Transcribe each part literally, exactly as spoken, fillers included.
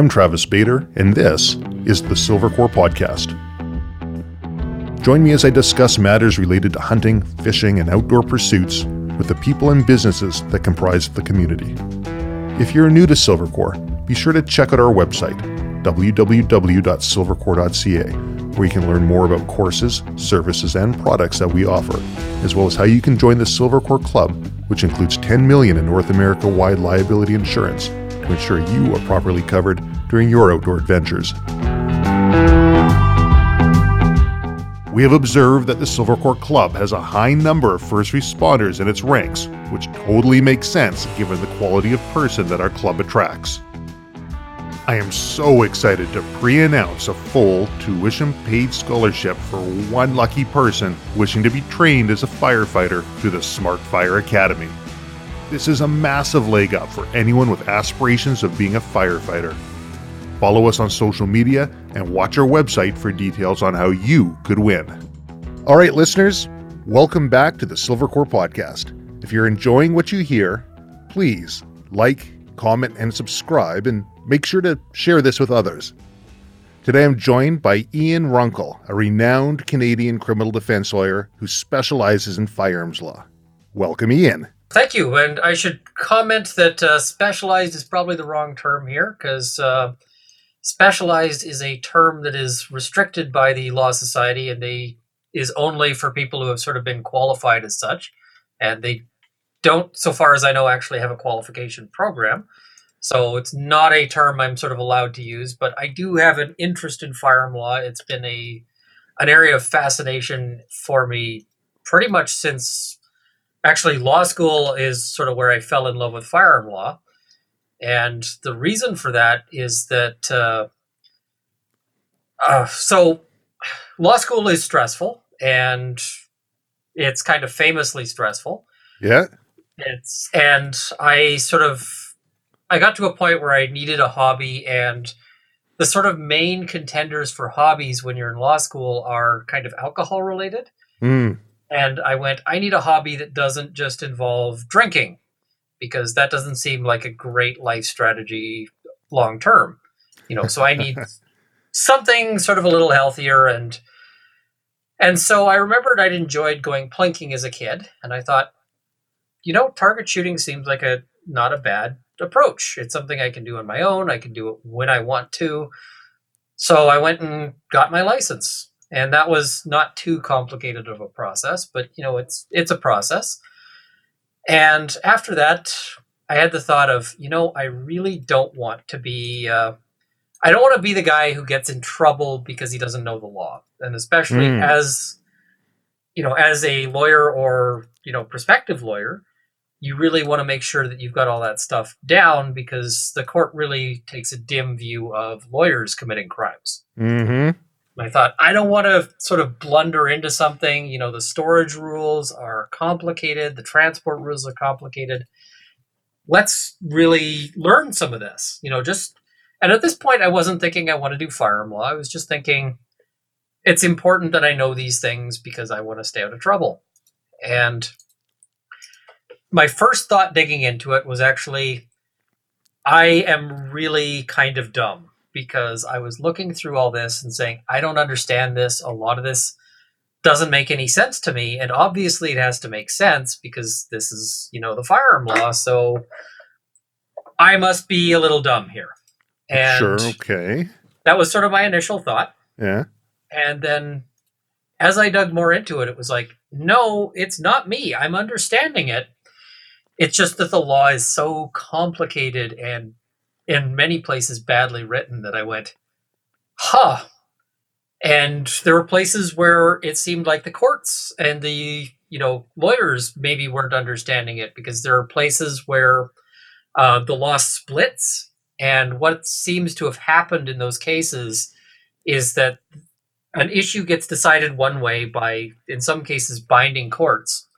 I'm Travis Bader, and this is the Silvercore Podcast. Join me as I discuss matters related to hunting, fishing, and outdoor pursuits with the people and businesses that comprise the community. If you're new to Silvercore, be sure to check out our website, w w w dot silvercore dot c a, where you can learn more about courses, services, and products that we offer, as well as how you can join the Silvercore Club, which includes ten million dollars in North America-wide liability insurance, ensure you are properly covered during your outdoor adventures. We have observed that the Silvercore Club has a high number of first responders in its ranks, which totally makes sense given the quality of person that our club attracts. I am so excited to pre-announce a full tuition-paid scholarship for one lucky person wishing to be trained as a firefighter through the Smart Fire Academy. This is a massive leg up for anyone with aspirations of being a firefighter. Follow us on social media and watch our website for details on how you could win. All right, listeners, welcome back to the Silvercore Podcast. If you're enjoying what you hear, please like, comment, and subscribe, and make sure to share this with others. Today I'm joined by Ian Runkle, a renowned Canadian criminal defense lawyer who specializes in firearms law. Welcome, Ian. Thank you, and I should comment that uh, specialized is probably the wrong term here, because uh, specialized is a term that is restricted by the Law Society, and they is only for people who have sort of been qualified as such, and they don't, so far as I know, actually have a qualification program, so it's not a term I'm sort of allowed to use, but I do have an interest in firearm law. It's been a an area of fascination for me pretty much since... Actually, law school is sort of where I fell in love with firearm law. And the reason for that is that, uh, uh, so law school is stressful, and it's kind of famously stressful. Yeah. It's, and I sort of, I got to a point where I needed a hobby, and the sort of main contenders for hobbies when you're in law school are kind of alcohol related. Mm. And I went, I need a hobby that doesn't just involve drinking, because that doesn't seem like a great life strategy long term. You know, so I need something sort of a little healthier. And and so I remembered I'd enjoyed going plinking as a kid. And I thought, you know, target shooting seems like a not a bad approach. It's something I can do on my own. I can do it when I want to. So I went and got my license. And that was not too complicated of a process, but, you know, it's it's a process. And after that, I had the thought of, you know, I really don't want to be, uh, I don't want to be the guy who gets in trouble because he doesn't know the law. And especially mm. as, you know, as a lawyer or, you know, prospective lawyer, you really want to make sure that you've got all that stuff down, because the court really takes a dim view of lawyers committing crimes. Mm-hmm. I thought, I don't want to sort of blunder into something. You know, the storage rules are complicated. The transport rules are complicated. Let's really learn some of this, you know, just, and at this point, I wasn't thinking I want to do firearm law. I was just thinking it's important that I know these things because I want to stay out of trouble. And my first thought digging into it was actually, I am really kind of dumb. Because I was looking through all this and saying, I don't understand this. A lot of this doesn't make any sense to me. And obviously it has to make sense because this is, you know, the firearm law. So I must be a little dumb here. And sure, okay. That was sort of my initial thought. Yeah. And then as I dug more into it, it was like, no, it's not me. I'm understanding it. It's just that the law is so complicated and in many places badly written that I went, huh. And there were places where it seemed like the courts and the, you know, lawyers maybe weren't understanding it, because there are places where uh, the law splits. And what seems to have happened in those cases is that an issue gets decided one way by, in some cases, binding courts.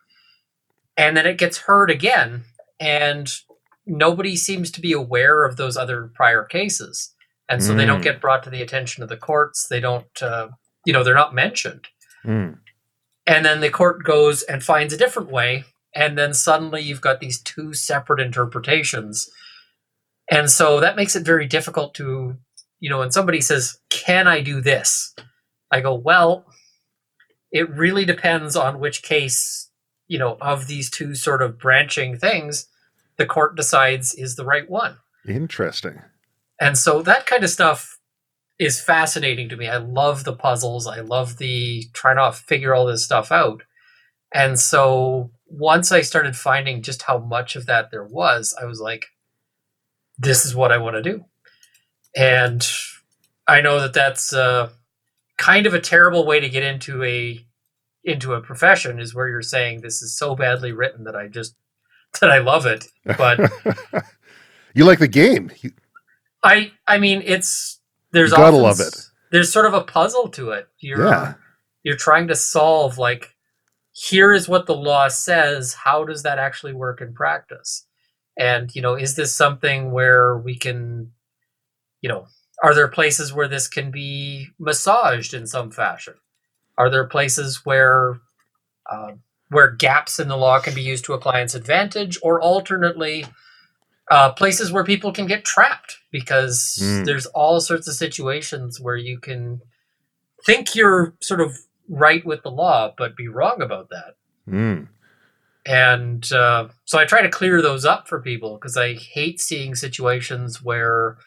And then it gets heard again. And nobody seems to be aware of those other prior cases. And so mm. they don't get brought to the attention of the courts. They don't, uh, you know, they're not mentioned. Mm. And then the court goes and finds a different way. And then suddenly you've got these two separate interpretations. And so that makes it very difficult to, you know, when somebody says, can I do this? I go, well, it really depends on which case, you know, of these two sort of branching things, the court decides is the right one. Interesting. And so that kind of stuff is fascinating to me. I love the puzzles. I love the trying to figure all this stuff out. And so once I started finding just how much of that there was, I was like, this is what I want to do. And I know that that's uh, kind of a terrible way to get into a into a profession, is where you're saying this is so badly written that I just that I love it. But you like the game. You, I I mean, it's there's you gotta love it. There's sort of a puzzle to it. You're yeah. you're trying to solve, like, here is what the law says. How does that actually work in practice? And, you know, is this something where we can, you know, are there places where this can be massaged in some fashion? Are there places where uh, where gaps in the law can be used to a client's advantage, or alternately uh, places where people can get trapped? Because mm. there's all sorts of situations where you can think you're sort of right with the law, but be wrong about that. Mm. And uh, so I try to clear those up for people, because I hate seeing situations where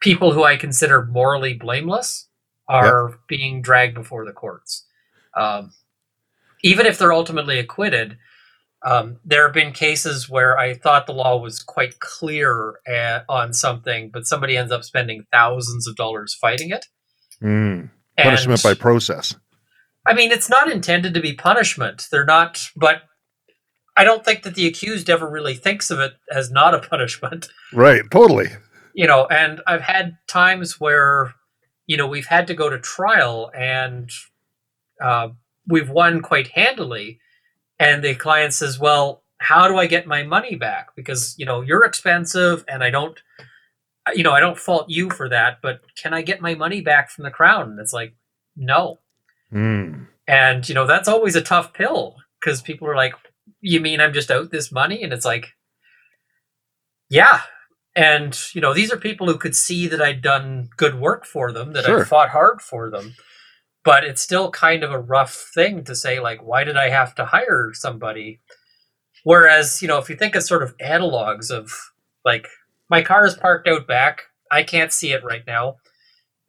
people who I consider morally blameless are yep. being dragged before the courts. Um, even if they're ultimately acquitted, um, there have been cases where I thought the law was quite clear at, on something, but somebody ends up spending thousands of dollars fighting it. Mm. Punishment and, by process. I mean, it's not intended to be punishment. They're not, but I don't think that the accused ever really thinks of it as not a punishment. Right. Totally. You know, and I've had times where, you know, we've had to go to trial and uh, we've won quite handily. And the client says, well, how do I get my money back? Because, you know, you're expensive and I don't, you know, I don't fault you for that, but can I get my money back from the Crown? And it's like, no. Mm. And, you know, that's always a tough pill, because people are like, you mean I'm just out this money? And it's like, yeah. And, you know, these are people who could see that I'd done good work for them, that sure. I fought hard for them. But it's still kind of a rough thing to say, like, why did I have to hire somebody? Whereas, you know, if you think of sort of analogs of, like, my car is parked out back. I can't see it right now.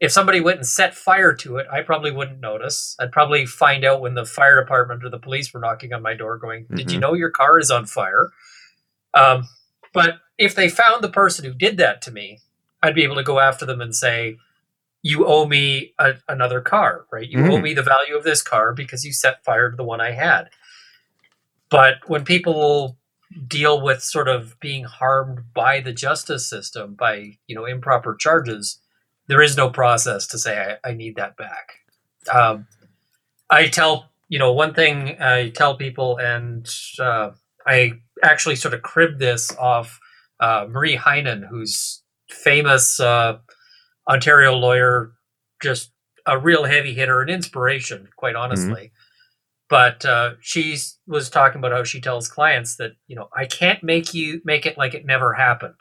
If somebody went and set fire to it, I probably wouldn't notice. I'd probably find out when the fire department or the police were knocking on my door going, did mm-hmm. you know your car is on fire? Um, but if they found the person who did that to me, I'd be able to go after them and say, you owe me a, another car, right? You mm-hmm. owe me the value of this car because you set fire to the one I had. But when people deal with sort of being harmed by the justice system, by, you know, improper charges, there is no process to say, I, I need that back. Um, I tell, you know, one thing I tell people, and uh, I actually sort of cribbed this off uh, Marie Henein, who's famous uh, Ontario lawyer, just a real heavy hitter and inspiration, quite honestly. Mm-hmm. But uh, she was talking about how she tells clients that, you know, I can't make you make it like it never happened.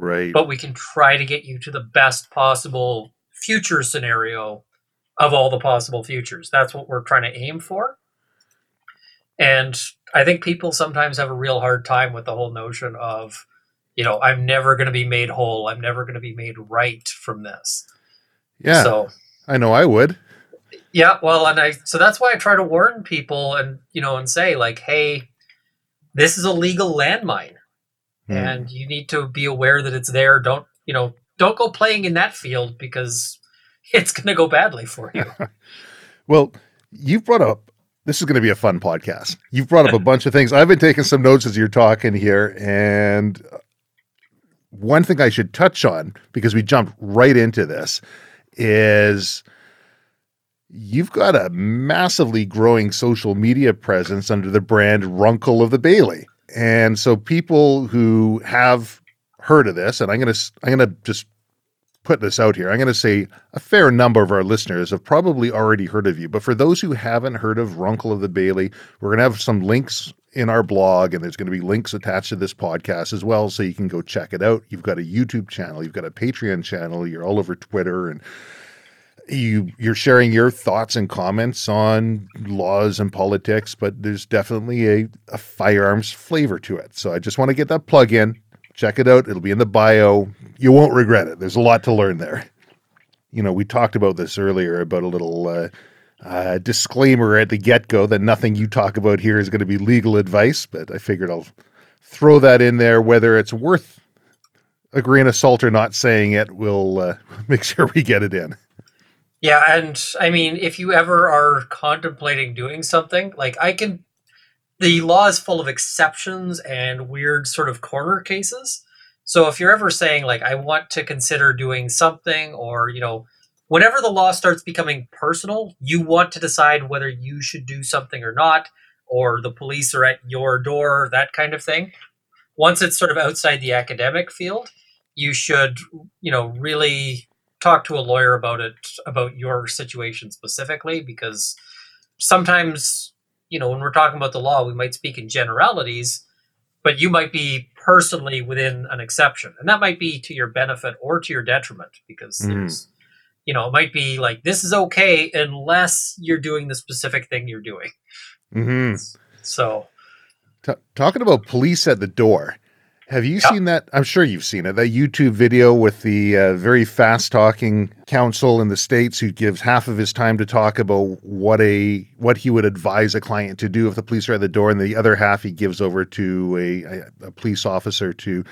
Right. But we can try to get you to the best possible future scenario of all the possible futures. That's what we're trying to aim for. And I think people sometimes have a real hard time with the whole notion of, you know, I'm never going to be made whole. I'm never going to be made right from this. Yeah. So I know I would. Yeah. Well, and I, so that's why I try to warn people and, you know, and say, like, hey, this is a legal landmine. And you need to be aware that it's there. Don't, you know, don't go playing in that field, because it's going to go badly for you. Well, you've brought up, this is going to be a fun podcast. You've brought up a bunch of things. I've been taking some notes as you're talking here. And one thing I should touch on, because we jumped right into this, is you've got a massively growing social media presence under the brand Runkle of the Bailey. And so people who have heard of this, and I'm going to I'm going to just put this out here. I'm going to say a fair number of our listeners have probably already heard of you. But for those who haven't heard of Runkle of the Bailey, we're going to have some links in our blog, and there's going to be links attached to this podcast as well, so you can go check it out. You've got a YouTube channel, you've got a Patreon channel, you're all over Twitter, and you, you're sharing your thoughts and comments on laws and politics, but there's definitely a, a firearms flavor to it. So I just want to get that plug in. Check it out. It'll be in the bio. You won't regret it. There's a lot to learn there. You know, we talked about this earlier, about a little uh, uh, disclaimer at the get-go that nothing you talk about here is going to be legal advice, but I figured I'll throw that in there. Whether it's worth a grain of salt or not saying it, we'll uh, make sure we get it in. Yeah, and I mean, if you ever are contemplating doing something, like I can, the law is full of exceptions and weird sort of corner cases. So if you're ever saying like, I want to consider doing something, or, you know, whenever the law starts becoming personal, you want to decide whether you should do something or not, or the police are at your door, that kind of thing. Once it's sort of outside the academic field, you should, you know, really talk to a lawyer about it, about your situation specifically, because sometimes, you know, when we're talking about the law, we might speak in generalities, but you might be personally within an exception. And that might be to your benefit or to your detriment, because mm. there's, you know, it might be like, this is okay unless you're doing the specific thing you're doing. Mm-hmm. So. T- talking about police at the door. Have you yeah. seen that? I'm sure you've seen it. That YouTube video with the uh, very fast-talking counsel in the States who gives half of his time to talk about what a what he would advise a client to do if the police are at the door, and the other half he gives over to a, a, a police officer to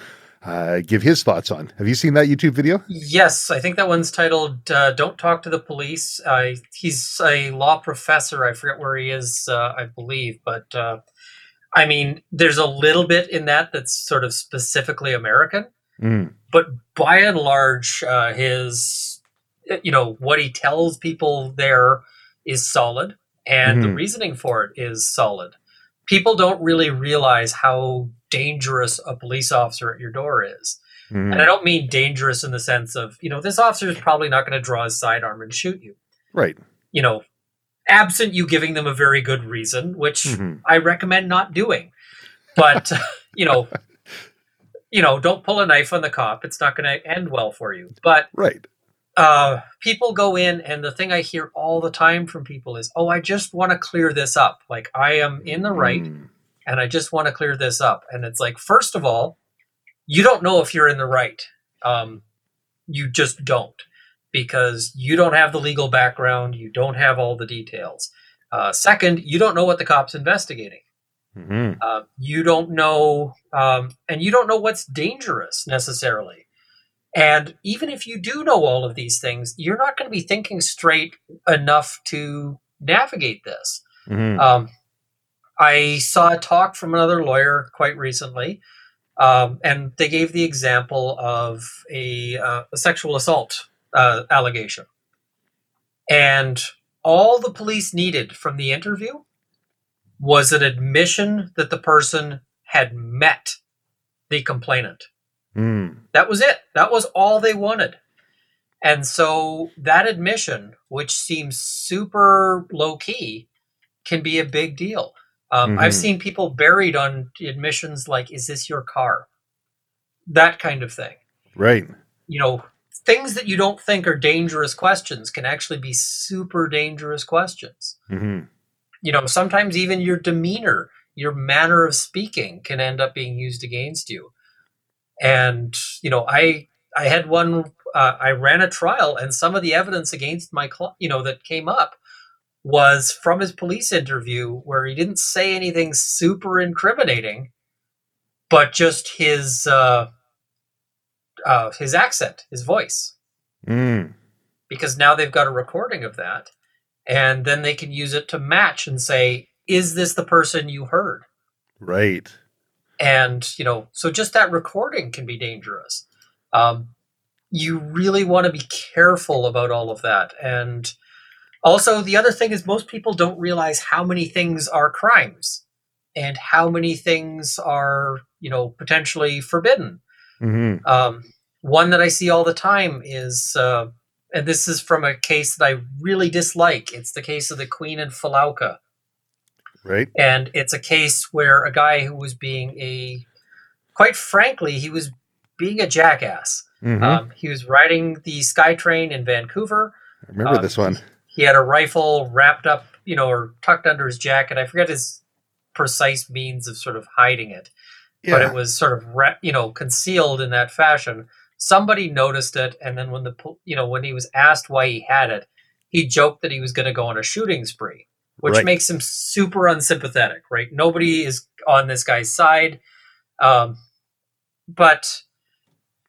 uh, give his thoughts on. Have you seen that YouTube video? Yes, I think that one's titled uh, "Don't Talk to the Police." Uh, he's a law professor. I forget where he is, uh, I believe, but. Uh, I mean, there's a little bit in that that's sort of specifically American, mm. but by and large, uh, his, you know, what he tells people there is solid, and mm-hmm. the reasoning for it is solid. People don't really realize how dangerous a police officer at your door is. Mm-hmm. And I don't mean dangerous in the sense of, you know, this officer is probably not going to draw his sidearm and shoot you. Right. You know, absent you giving them a very good reason, which mm-hmm. I recommend not doing, but you know, you know, don't pull a knife on the cop. It's not going to end well for you, but right. Uh, people go in, and the thing I hear all the time from people is, oh, I just want to clear this up. Like, I am in the right mm. and I just want to clear this up. And it's like, first of all, you don't know if you're in the right. Um, you just don't. Because you don't have the legal background, you don't have all the details. Uh, second, you don't know what the cop's investigating. Mm-hmm. Uh, you don't know, um, and you don't know what's dangerous necessarily. And even if you do know all of these things, you're not going to be thinking straight enough to navigate this. Mm-hmm. Um, I saw a talk from another lawyer quite recently. Um, and they gave the example of a, uh, a sexual assault Uh, allegation. And all the police needed from the interview was an admission that the person had met the complainant. Mm. That was it. That was all they wanted. And so that admission, which seems super low key, can be a big deal. Um, mm-hmm. I've seen people buried on admissions like, is this your car? That kind of thing. Right. You know, things that you don't think are dangerous questions can actually be super dangerous questions. Mm-hmm. You know, sometimes even your demeanor, your manner of speaking can end up being used against you. And, you know, I, I had one, uh, I ran a trial, and some of the evidence against my, cl- you know, that came up was from his police interview, where he didn't say anything super incriminating, but just his, uh, Uh, his accent, his voice, mm. because now they've got a recording of that, and then they can use it to match and say, is this the person you heard? Right. And, you know, so just that recording can be dangerous. Um, you really want to be careful about all of that. And also the other thing is, most people don't realize how many things are crimes and how many things are, you know, potentially forbidden. Mm-hmm. Um, one that I see all the time is, uh, and this is from a case that I really dislike. It's the case of the Queen and Felawka. Right. And it's a case where a guy who was being a, quite frankly, he was being a jackass. Mm-hmm. Um, he was riding the SkyTrain in Vancouver. I remember um, this one. He had a rifle wrapped up, you know, or tucked under his jacket. I forget his precise means of sort of hiding it, yeah. but it was sort of, you know, concealed in that fashion. Somebody noticed it. And then when the, you know, when he was asked why he had it, he joked that he was going to go on a shooting spree, which right. makes him super unsympathetic, right? Nobody is on this guy's side. Um, but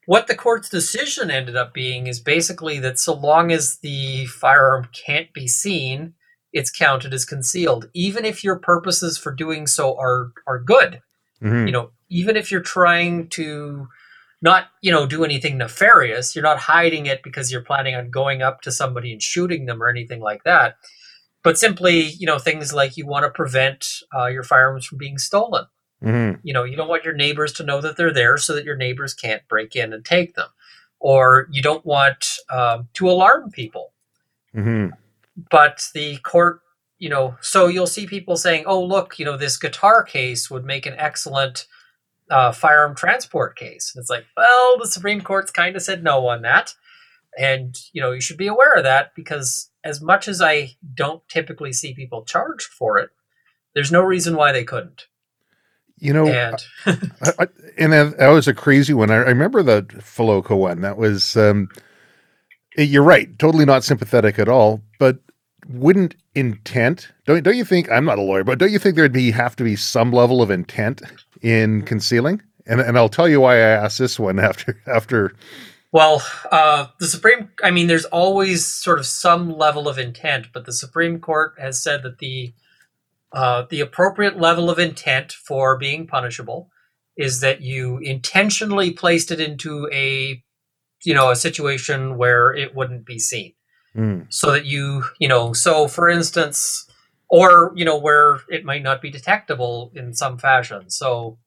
what the court's decision ended up being is basically that so long as the firearm can't be seen, it's counted as concealed, even if your purposes for doing so are, are good. Mm-hmm. You know, even if you're trying to not, you know, do anything nefarious, you're not hiding it because you're planning on going up to somebody and shooting them or anything like that. But simply, you know, things like you want to prevent uh, your firearms from being stolen. Mm-hmm. You know, you don't want your neighbors to know that they're there so that your neighbors can't break in and take them. Or you don't want um, to alarm people. Mm-hmm. But the court, you know, so you'll see people saying, oh, look, you know, this guitar case would make an excellent uh, firearm transport case. And it's like, well, the Supreme Court's kind of said no on that. And, you know, you should be aware of that because as much as I don't typically see people charged for it, there's no reason why they couldn't. You know, and, I, I, and that, that was a crazy one. I, I remember the Felawka one. That was, um, you're right, totally not sympathetic at all, but wouldn't intent, don't, don't you think, I'm not a lawyer, but don't you think there'd be have to be some level of intent in concealing? And and I'll tell you why I asked this one after after... Well, uh, the Supreme, I mean, there's always sort of some level of intent, but the Supreme Court has said that the uh, the appropriate level of intent for being punishable is that you intentionally placed it into a, you know, a situation where it wouldn't be seen. Mm. So that you, you know, so for instance, or, you know, where it might not be detectable in some fashion. So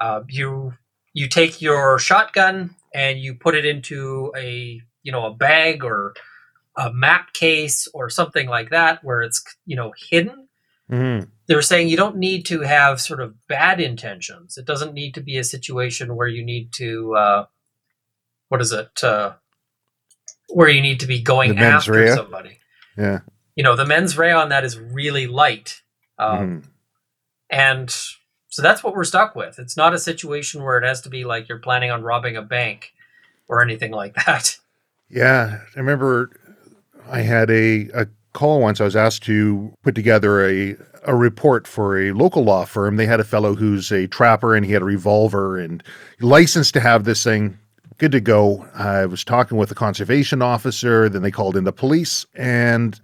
uh, you you take your shotgun and you put it into a, you know, a bag or a map case or something like that where it's, you know, hidden. Mm-hmm. They're saying you don't need to have sort of bad intentions. It doesn't need to be a situation where you need to, uh, what is it, uh, where you need to be going after somebody. Yeah. You know, the mens rea on that is really light. Um, mm-hmm. And... So that's what we're stuck with. It's not a situation where it has to be like you're planning on robbing a bank or anything like that. Yeah. I remember I had a, a call once. I was asked to put together a, a report for a local law firm. They had a fellow who's a trapper and he had a revolver and licensed to have this thing. Good to go. I was talking with a conservation officer. Then they called in the police and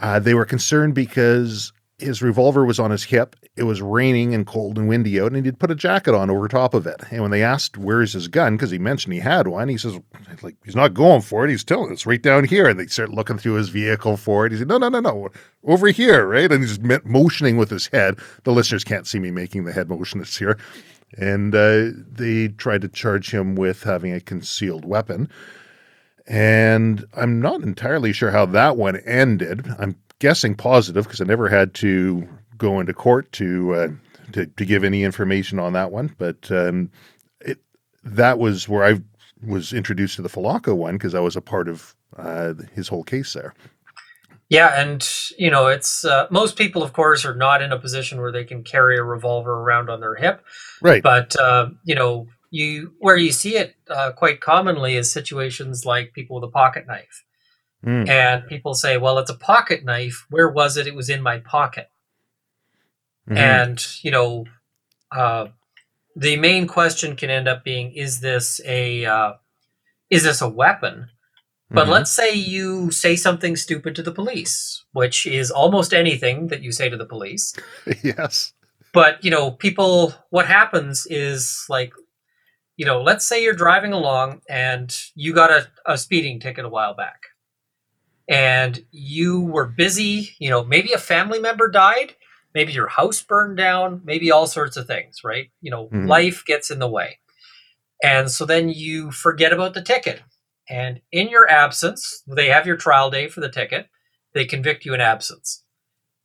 uh, they were concerned because his revolver was on his hip. It was raining and cold and windy out, and he'd put a jacket on over top of it. And when they asked, where's his gun? Because he mentioned he had one. He says, like, he's not going for it. He's telling us right down here. And they start looking through his vehicle for it. He said, no, no, no, no. Over here, right? And he's motioning with his head. The listeners can't see me making the head motion that's here. And uh, they tried to charge him with having a concealed weapon. And I'm not entirely sure how that one ended. I'm guessing positive because I never had to go into court to uh, to, to give any information on that one. But um, it, that was where I was introduced to the Felawka one because I was a part of uh, his whole case there. Yeah, and you know, it's uh, most people, of course, are not in a position where they can carry a revolver around on their hip. Right. But uh, you know, you where you see it uh, quite commonly is situations like people with a pocket knife. Mm. And people say, well, it's a pocket knife. Where was it? It was in my pocket. Mm-hmm. And, you know, uh, the main question can end up being, is this a, uh, is this a weapon? But mm-hmm. let's say you say something stupid to the police, which is almost anything that you say to the police. Yes. But, you know, people, what happens is like, you know, let's say you're driving along and you got a, a speeding ticket a while back. And you were busy, you know, maybe a family member died, maybe your house burned down, maybe all sorts of things, right? You know, mm-hmm. life gets in the way. And so then you forget about the ticket. And in your absence, they have your trial day for the ticket. They convict you in absence.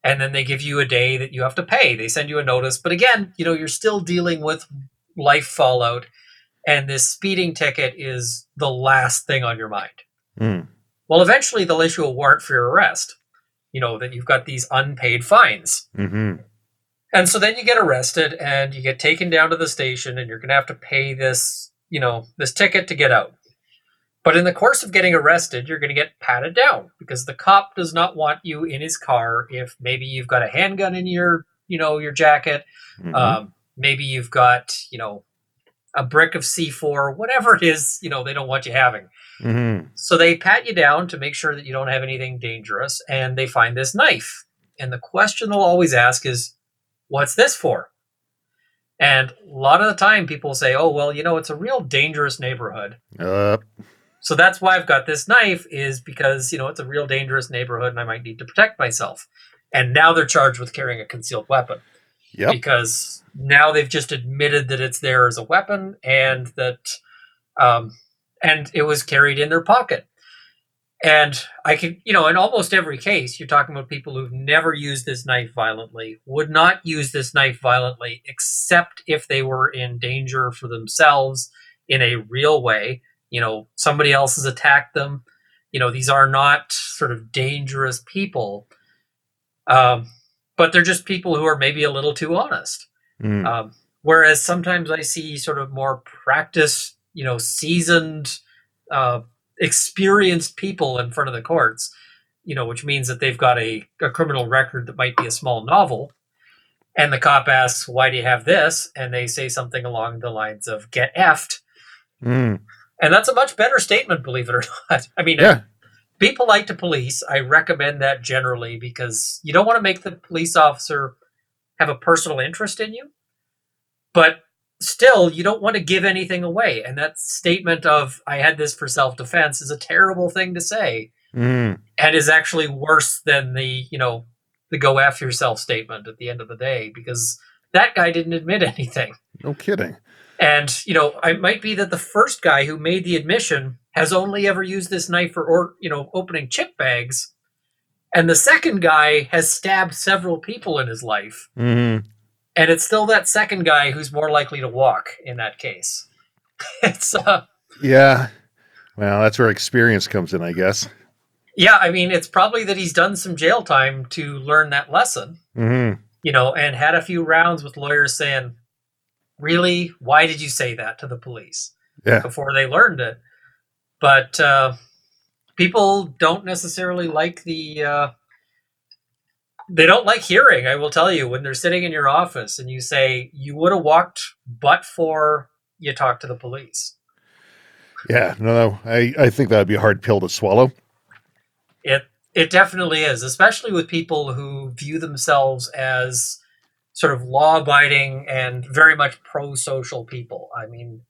And then they give you a day that you have to pay. They send you a notice. But again, you know, you're still dealing with life fallout. And this speeding ticket is the last thing on your mind. Mm. Well, eventually they'll issue a warrant for your arrest. You know, that you've got these unpaid fines. Mm-hmm. And so then you get arrested and you get taken down to the station and you're going to have to pay this, you know, this ticket to get out. But in the course of getting arrested, you're going to get patted down because the cop does not want you in his car if maybe you've got a handgun in your, you know, your jacket. Mm-hmm. Um, maybe you've got, you know, a brick of C four, whatever it is, you know, they don't want you having. Mm-hmm. So they pat you down to make sure that you don't have anything dangerous, and they find this knife. And the question they'll always ask is, what's this for? And a lot of the time people say, oh, well, you know, it's a real dangerous neighborhood. Uh. So that's why I've got this knife, is because, you know, it's a real dangerous neighborhood and I might need to protect myself. And now they're charged with carrying a concealed weapon. Yep. Because now they've just admitted that it's there as a weapon, and that um, and it was carried in their pocket. And I can, you know, in almost every case, you're talking about people who've never used this knife violently, would not use this knife violently, except if they were in danger for themselves in a real way. You know, somebody else has attacked them. You know, these are not sort of dangerous people. Um, but they're just people who are maybe a little too honest. Mm. Um, whereas sometimes I see sort of more practiced, you know, seasoned, uh, experienced people in front of the courts, you know, which means that they've got a, a criminal record that might be a small novel. And the cop asks, why do you have this? And they say something along the lines of, get effed. Mm. And that's a much better statement, believe it or not. I mean, yeah. Be polite to police. I recommend that generally, because you don't want to make the police officer have a personal interest in you, but still you don't want to give anything away. And that statement of, I had this for self-defense, is a terrible thing to say. Mm. And is actually worse than the, you know, the go F yourself statement at the end of the day, because that guy didn't admit anything. No kidding. And, you know, it might be that the first guy who made the admission has only ever used this knife for, or, you know, opening chip bags. And the second guy has stabbed several people in his life. Mm-hmm. And it's still that second guy who's more likely to walk in that case. It's uh, yeah. Well, that's where experience comes in, I guess. Yeah. I mean, it's probably that he's done some jail time to learn that lesson, mm-hmm. you know, and had a few rounds with lawyers saying, really, why did you say that to the police? Yeah. Before they learned it. But uh, people don't necessarily like the, uh, they don't like hearing, I will tell you, when they're sitting in your office and you say, you would have walked but for you talked to the police. Yeah, no, no, I, I think that'd be a hard pill to swallow. It, it definitely is, especially with people who view themselves as sort of law-abiding and very much pro-social people. I mean,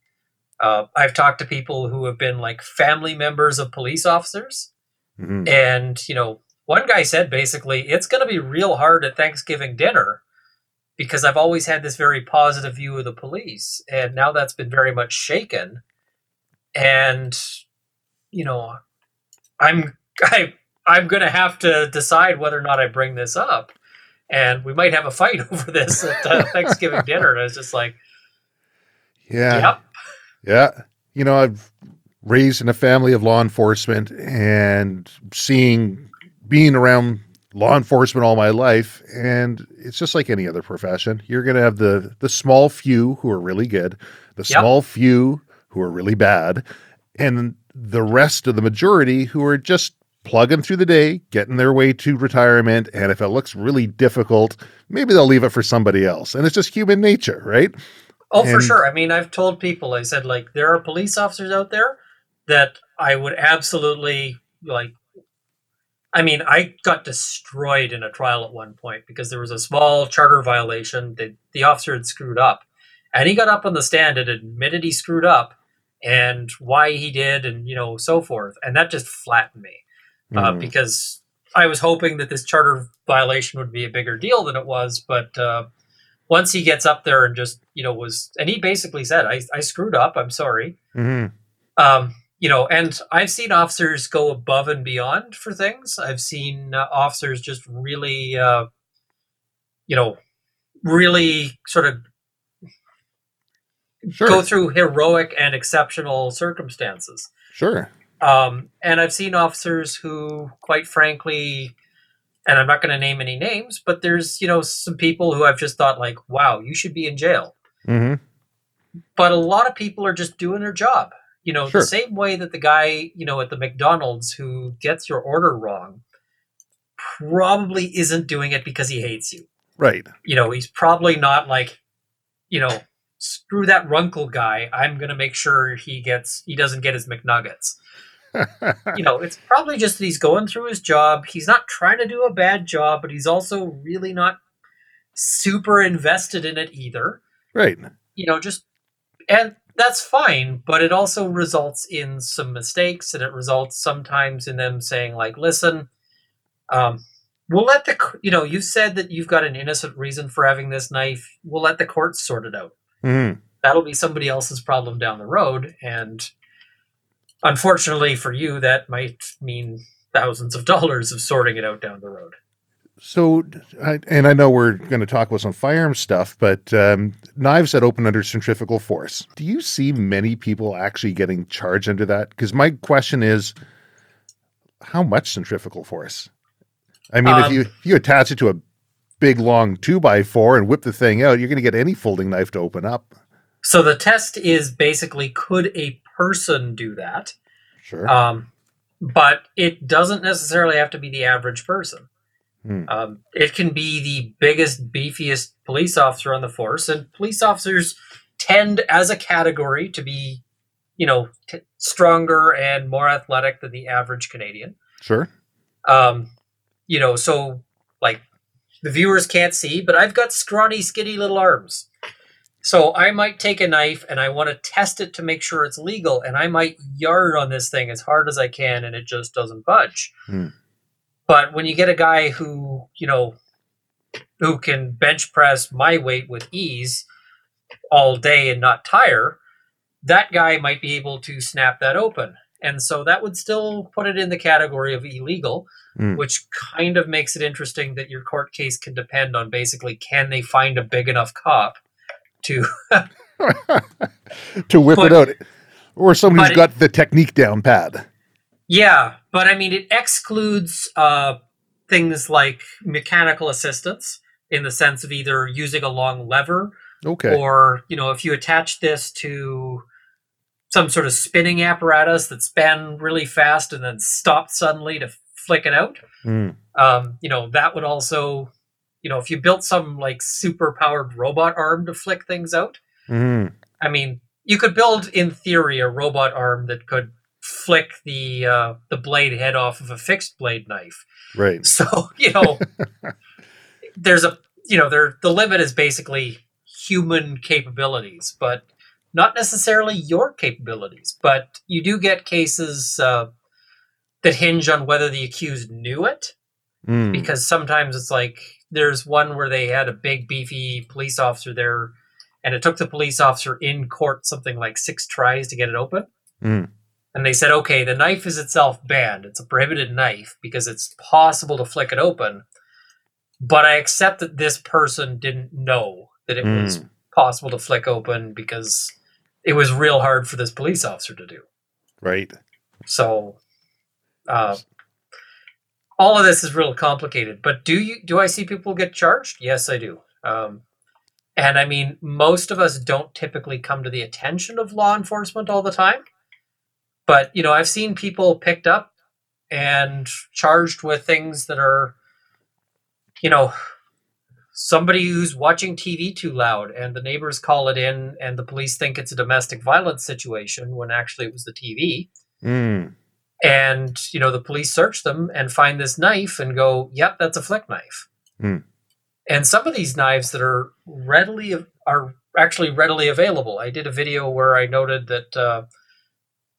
uh, I've talked to people who have been like family members of police officers. Mm-hmm. And, you know, one guy said, basically, it's going to be real hard at Thanksgiving dinner because I've always had this very positive view of the police. And now that's been very much shaken. And, you know, I'm, I, I'm going to have to decide whether or not I bring this up. And we might have a fight over this at uh, Thanksgiving dinner. And I was just like, yeah, yep. yeah. You know, I've raised in a family of law enforcement and seeing, being around law enforcement all my life. And it's just like any other profession. You're going to have the, the small few who are really good, the yep. small few who are really bad, and the rest of the majority who are just plugging through the day, getting their way to retirement. And if it looks really difficult, maybe they'll leave it for somebody else. And it's just human nature, right? Oh, and for sure. I mean, I've told people, I said, like, there are police officers out there that I would absolutely, like, I mean, I got destroyed in a trial at one point because there was a small charter violation that the officer had screwed up. And he got up on the stand and admitted he screwed up and why he did, and, you know, so forth. And that just flattened me. Uh, mm. Because I was hoping that this charter violation would be a bigger deal than it was. But uh, once he gets up there and just, you know, was, and he basically said, I, I screwed up. I'm sorry. Mm-hmm. Um, you know, and I've seen officers go above and beyond for things. I've seen uh, officers just really uh, you know, really sort of sure. go through heroic and exceptional circumstances. Sure. Um, and I've seen officers who, quite frankly, and I'm not going to name any names, but there's, you know, some people who I've just thought like, wow, you should be in jail. Mm-hmm. But a lot of people are just doing their job. You know, sure. the same way that the guy, you know, at the McDonald's who gets your order wrong probably isn't doing it because he hates you. Right. You know, he's probably not like, you know, screw that Runkle guy. I'm going to make sure he gets, he doesn't get his McNuggets. You know, it's probably just that he's going through his job. He's not trying to do a bad job, but he's also really not super invested in it either. Right. You know, just, and that's fine, but it also results in some mistakes, and it results sometimes in them saying like, listen, um, we'll let the, you know, you said that you've got an innocent reason for having this knife. We'll let the courts sort it out. Mm-hmm. That'll be somebody else's problem down the road. And unfortunately for you, that might mean thousands of dollars of sorting it out down the road. So, and I know we're going to talk about some firearm stuff, but um, knives that open under centrifugal force. Do you see many people actually getting charged under that? Because my question is, how much centrifugal force? I mean, um, if you if you attach it to a big, long two by four and whip the thing out, you're going to get any folding knife to open up. So the test is basically, could a person do that? Sure. Um, but it doesn't necessarily have to be the average person. Hmm. Um, it can be the biggest, beefiest police officer on the force. And police officers tend, as a category, to be, you know, t- stronger and more athletic than the average Canadian. Sure. Um, you know, so, like, the viewers can't see, but I've got scrawny, skinny little arms. So I might take a knife and I want to test it to make sure it's legal. And I might yard on this thing as hard as I can, and it just doesn't budge. Hmm. But when you get a guy who, you know, who can bench press my weight with ease all day and not tire, that guy might be able to snap that open. And so that would still put it in the category of illegal, mm. which kind of makes it interesting that your court case can depend on basically, can they find a big enough cop to to whip but, it out, or someone who's got it, the technique down pat. Yeah, but I mean, it excludes uh, things like mechanical assistance in the sense of either using a long lever, okay, or, you know, if you attach this to some sort of spinning apparatus that span really fast and then stop suddenly to flick it out. Mm. Um, you know, that would also, you know, if you built some like super powered robot arm to flick things out, mm. I mean, you could build in theory a robot arm that could flick the, uh, the blade head off of a fixed blade knife. Right. So, you know, there's a, you know, there, the limit is basically human capabilities, but not necessarily your capabilities, but you do get cases uh, that hinge on whether the accused knew it, mm. because sometimes it's like there's one where they had a big, beefy police officer there, and it took the police officer in court something like six tries to get it open. Mm. And they said, okay, the knife is itself banned. It's a prohibited knife because it's possible to flick it open, but I accept that this person didn't know that it mm. was possible to flick open because it was real hard for this police officer to do. Right. So uh, all of this is real complicated, but do you, do I see people get charged? Yes, I do. Um, and I mean, most of us don't typically come to the attention of law enforcement all the time, but you know, I've seen people picked up and charged with things that are, you know, somebody who's watching T V too loud and the neighbors call it in and the police think it's a domestic violence situation when actually it was the T V. Mm. And, you know, the police search them and find this knife and go, yep, that's a flick knife. Mm. And some of these knives that are readily, are actually readily available. I did a video where I noted that uh,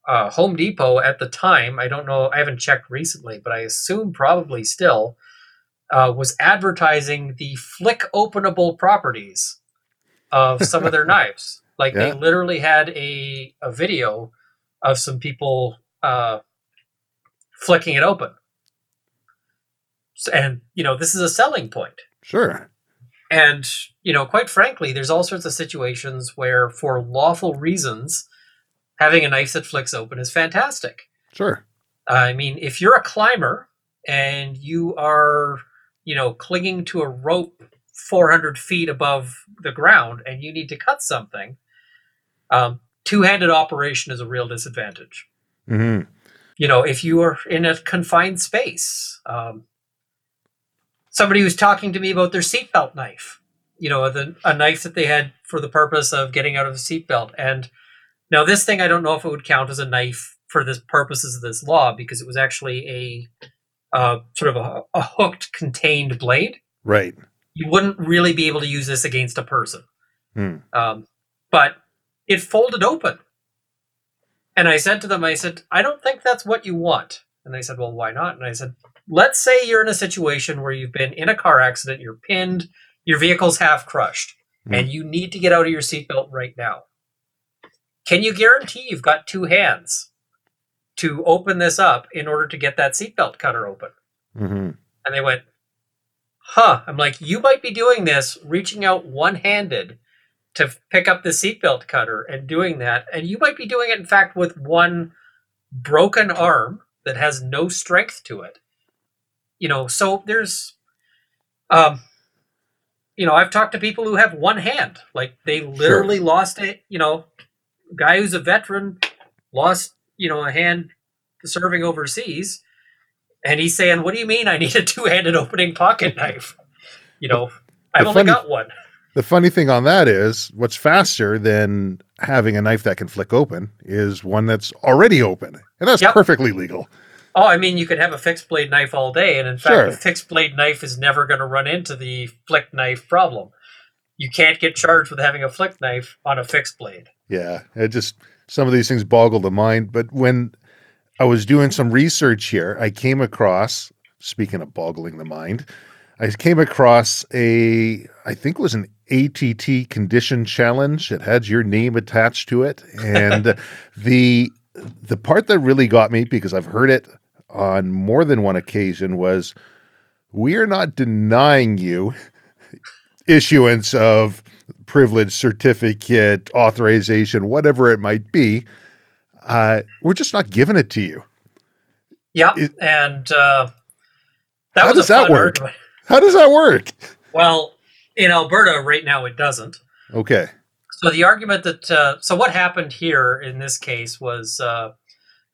uh, Home Depot at the time, I don't know, I haven't checked recently, but I assume probably still, Uh, was advertising the flick openable properties of some of their knives. Like yeah. they literally had a, a video of some people uh, flicking it open. And, you know, this is a selling point. Sure. And, you know, quite frankly, there's all sorts of situations where, for lawful reasons, having a knife that flicks open is fantastic. Sure. I mean, if you're a climber and you are, you know, clinging to a rope four hundred feet above the ground and you need to cut something, um, two-handed operation is a real disadvantage. Mm-hmm. You know, if you are in a confined space, um, somebody was talking to me about their seatbelt knife, you know, the, a knife that they had for the purpose of getting out of the seatbelt. And now this thing, I don't know if it would count as a knife for the purposes of this law, because it was actually a uh, sort of a, a hooked, contained blade. Right. You wouldn't really be able to use this against a person. Hmm. Um, but it folded open. And I said to them, I said, I don't think that's what you want. And they said, well, why not? And I said, let's say you're in a situation where you've been in a car accident, you're pinned, your vehicle's half crushed, mm. and you need to get out of your seatbelt right now. Can you guarantee you've got two hands to open this up in order to get that seatbelt cutter open? Mm-hmm. And they went, huh. I'm like, you might be doing this, reaching out one-handed to pick up the seatbelt cutter and doing that. And you might be doing it, in fact, with one broken arm that has no strength to it. You know, so there's, um, you know, I've talked to people who have one hand, like they literally sure. lost it. You know, guy who's a veteran lost, you know, a hand serving overseas. And he's saying, what do you mean I need a two-handed opening pocket knife? You know, I've the only funny- got one. The funny thing on that is what's faster than having a knife that can flick open is one that's already open. And that's yep. perfectly legal. Oh, I mean, you could have a fixed blade knife all day. And in fact, sure. a fixed blade knife is never going to run into the flick knife problem. You can't get charged with having a flick knife on a fixed blade. Yeah. It just, some of these things boggle the mind. But when I was doing some research here, I came across, speaking of boggling the mind, I came across a, I think it was an A T T condition challenge. It had your name attached to it. And the the part that really got me, because I've heard it on more than one occasion, was we are not denying you issuance of privilege, certificate, authorization, whatever it might be. Uh, we're just not giving it to you. Yeah. It, and uh, that how was does a that work? Argument. How does that work? Well, in Alberta right now, it doesn't. Okay. So the argument that, uh, so what happened here in this case was uh,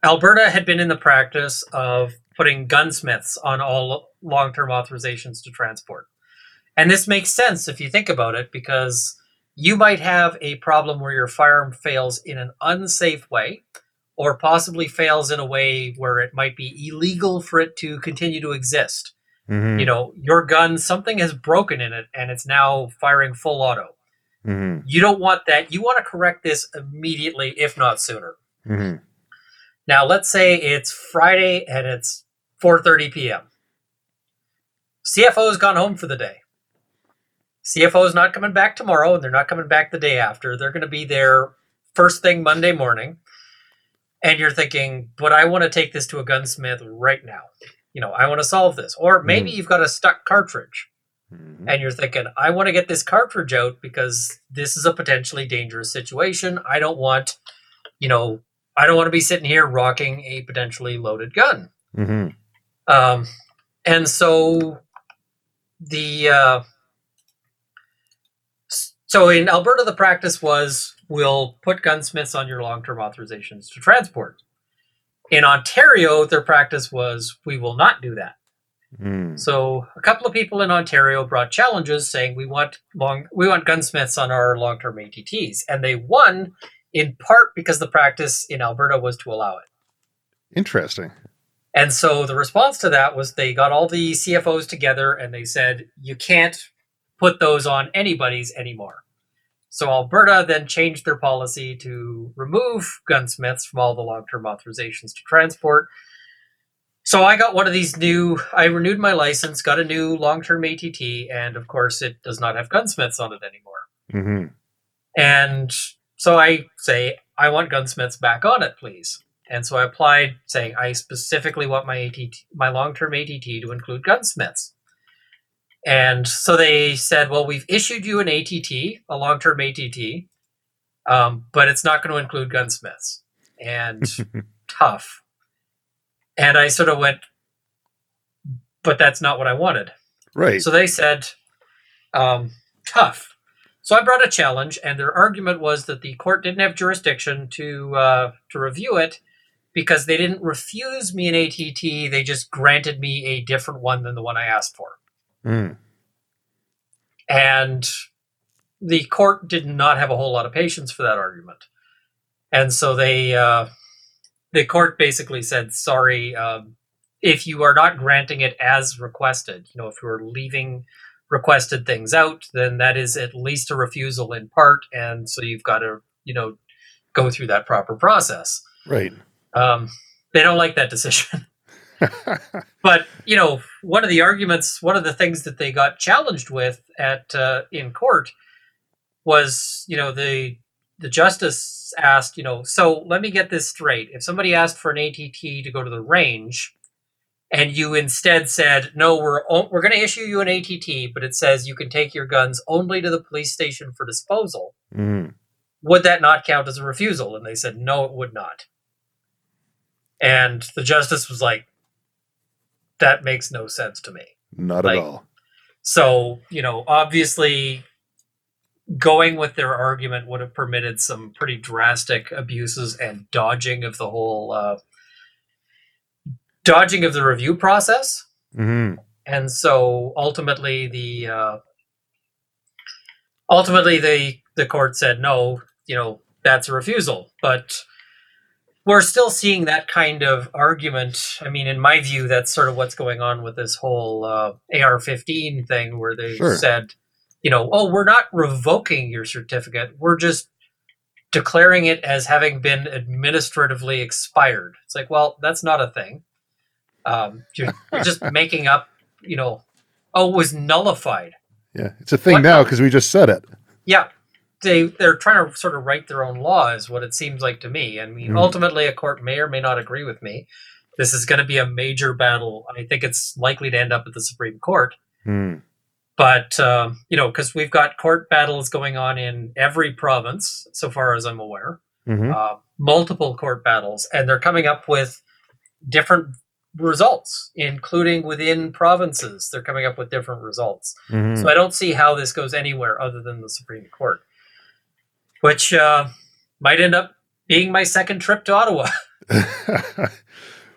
Alberta had been in the practice of putting gunsmiths on all long-term authorizations to transport. And this makes sense if you think about it, because you might have a problem where your firearm fails in an unsafe way, or possibly fails in a way where it might be illegal for it to continue to exist. Mm-hmm. You know, your gun, something has broken in it and it's now firing full auto. Mm-hmm. You don't want that. You want to correct this immediately, if not sooner. Mm-hmm. Now, let's say it's Friday and it's four thirty p.m. C F O's gone home for the day. C F O's not coming back tomorrow and they're not coming back the day after. They're going to be there first thing Monday morning. And you're thinking, but I want to take this to a gunsmith right now. You know, I want to solve this. Or maybe mm-hmm. you've got a stuck cartridge mm-hmm. and you're thinking, I want to get this cartridge out because this is a potentially dangerous situation. I don't want, you know, I don't want to be sitting here rocking a potentially loaded gun. Mm-hmm. Um, and so the, uh, so in Alberta, the practice was we'll put gunsmiths on your long-term authorizations to transport. In Ontario, their practice was, we will not do that. Mm. So a couple of people in Ontario brought challenges saying, we want long, we want gunsmiths on our long-term A T Ts. And they won in part because the practice in Alberta was to allow it. Interesting. And so the response to that was they got all the C F Os together and they said, you can't put those on anybody's anymore. So Alberta then changed their policy to remove gunsmiths from all the long-term authorizations to transport. So I got one of these new, I renewed my license, got a new long-term A T T, and of course it does not have gunsmiths on it anymore. Mm-hmm. And so I say, I want gunsmiths back on it, please. And so I applied saying, I specifically want my A T T, my long-term A T T to include gunsmiths. And so they said, well, we've issued you an A T T, a long-term A T T, um, but it's not going to include gunsmiths. And tough. And I sort of went, but that's not what I wanted. Right. So they said, um, tough. So I brought a challenge, and their argument was that the court didn't have jurisdiction to uh, to review it because they didn't refuse me an A T T. They just granted me a different one than the one I asked for. Mm. And the court did not have a whole lot of patience for that argument. And so they, uh, the court basically said, sorry, um, if you are not granting it as requested, you know, if you are leaving requested things out, then that is at least a refusal in part. And so you've got to, you know, go through that proper process. Right. Um, they don't like that decision. But, you know, one of the arguments, one of the things that they got challenged with at uh, in court was, you know, the the justice asked, you know, so let me get this straight. If somebody asked for an A T T to go to the range and you instead said, no, we're we're going to issue you an A T T, but it says you can take your guns only to the police station for disposal, mm. would that not count as a refusal? And they said, no, it would not. And the justice was like, that makes no sense to me. Not like, at all. So, you know, obviously going with their argument would have permitted some pretty drastic abuses and dodging of the whole, uh, dodging of the review process. Mm-hmm. And so ultimately the, uh, ultimately the, the court said, no, you know, that's a refusal, but we're still seeing that kind of argument. I mean, in my view, that's sort of what's going on with this whole uh, A R fifteen thing where they sure. said, you know, oh, we're not revoking your certificate. We're just declaring it as having been administratively expired. It's like, well, that's not a thing. Um, you're, you're just making up, you know, oh, it was nullified. Yeah, it's a thing what? now because we just said it. Yeah. They, they're trying to sort of write their own law is what it seems like to me. I mean, mm. ultimately, a court may or may not agree with me. This is going to be a major battle. I think it's likely to end up at the Supreme Court. Mm. But, um, you know, because we've got court battles going on in every province, so far as I'm aware, mm-hmm. uh, multiple court battles, and they're coming up with different results, including within provinces. They're coming up with different results. Mm-hmm. So I don't see how this goes anywhere other than the Supreme Court. Which uh, might end up being my second trip to Ottawa.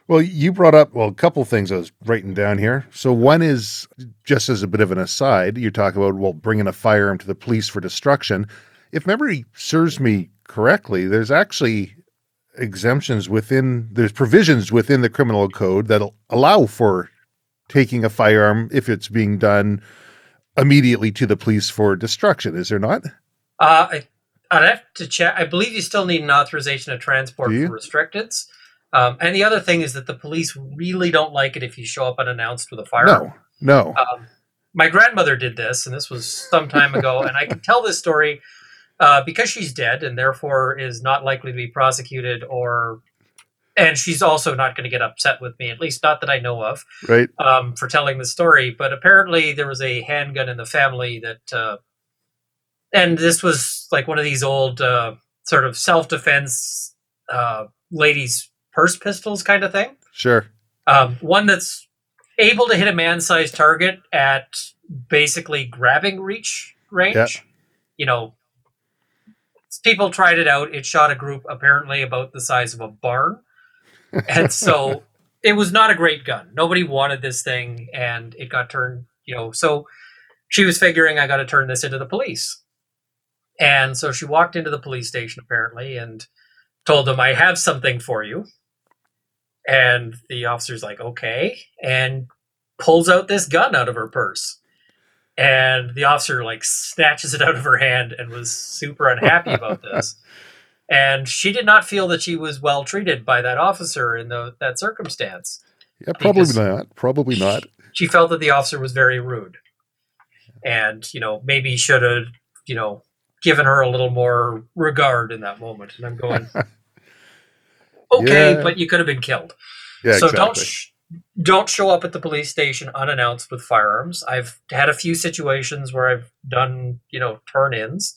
Well, you brought up, well, a couple things I was writing down here. So one is, just as a bit of an aside, you talk about, well, bringing a firearm to the police for destruction. If memory serves me correctly, there's actually exemptions within, there's provisions within the criminal code that allow for taking a firearm if it's being done immediately to the police for destruction. Is there not? Uh, I I'd have to check. I believe you still need an authorization of transport for restricteds. Um, and the other thing is that the police really don't like it if you show up unannounced with a firearm. No, no. Um, my grandmother did this, and this was some time ago, and I can tell this story uh, because she's dead and therefore is not likely to be prosecuted or, and she's also not going to get upset with me, at least not that I know of, right? Um, for telling the story. But apparently there was a handgun in the family that, uh, and this was like one of these old uh, sort of self-defense uh, ladies' purse pistols kind of thing. Sure. Um, one that's able to hit a man-sized target at basically grabbing reach range. Yeah. You know, people tried it out. It shot a group apparently about the size of a barn. And so it was not a great gun. Nobody wanted this thing, and it got turned, you know. So she was figuring, I got to turn this into the police. And so she walked into the police station, apparently, and told them, I have something for you. And the officer's like, okay, and pulls out this gun out of her purse. And the officer, like, snatches it out of her hand and was super unhappy about this. And she did not feel that she was well treated by that officer in the, that circumstance. Yeah, probably not. Probably not. She, she felt that the officer was very rude. And, you know, maybe should have, you know, given her a little more regard in that moment. And I'm going, okay, yeah. But you could have been killed. Yeah, so exactly. don't, sh- don't show up at the police station unannounced with firearms. I've had a few situations where I've done, you know, turn-ins,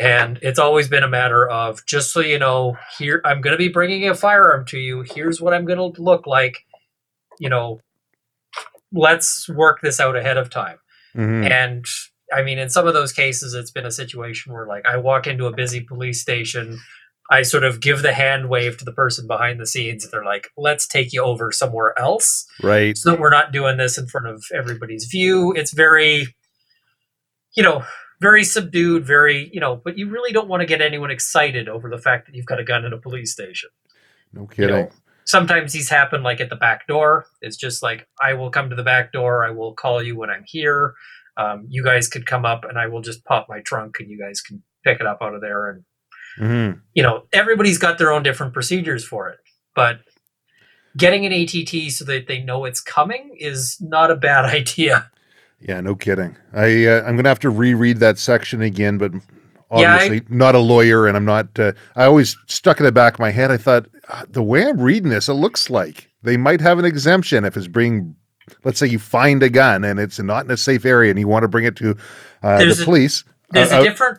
and it's always been a matter of, just so you know, here, I'm going to be bringing a firearm to you. Here's what I'm going to look like. You know, let's work this out ahead of time. Mm-hmm. And I mean, in some of those cases, it's been a situation where, like, I walk into a busy police station, I sort of give the hand wave to the person behind the scenes. And they're like, let's take you over somewhere else. Right. So we're not doing this in front of everybody's view. It's very, you know, very subdued, very, you know, but you really don't want to get anyone excited over the fact that you've got a gun in a police station. No kidding. You know, sometimes these happen like at the back door. It's just like, I will come to the back door. I will call you when I'm here. Um, you guys could come up and I will just pop my trunk and you guys can pick it up out of there. And, mm-hmm. you know, everybody's got their own different procedures for it, but getting an A T T so that they know it's coming is not a bad idea. Yeah, no kidding. I, uh, I'm going to have to reread that section again, but obviously yeah, I, not a lawyer and I'm not, uh, I always stuck in the back of my head. I thought the way I'm reading this, it looks like they might have an exemption if it's being, let's say you find a gun and it's not in a safe area and you want to bring it to uh, the a, police. There's uh, a different,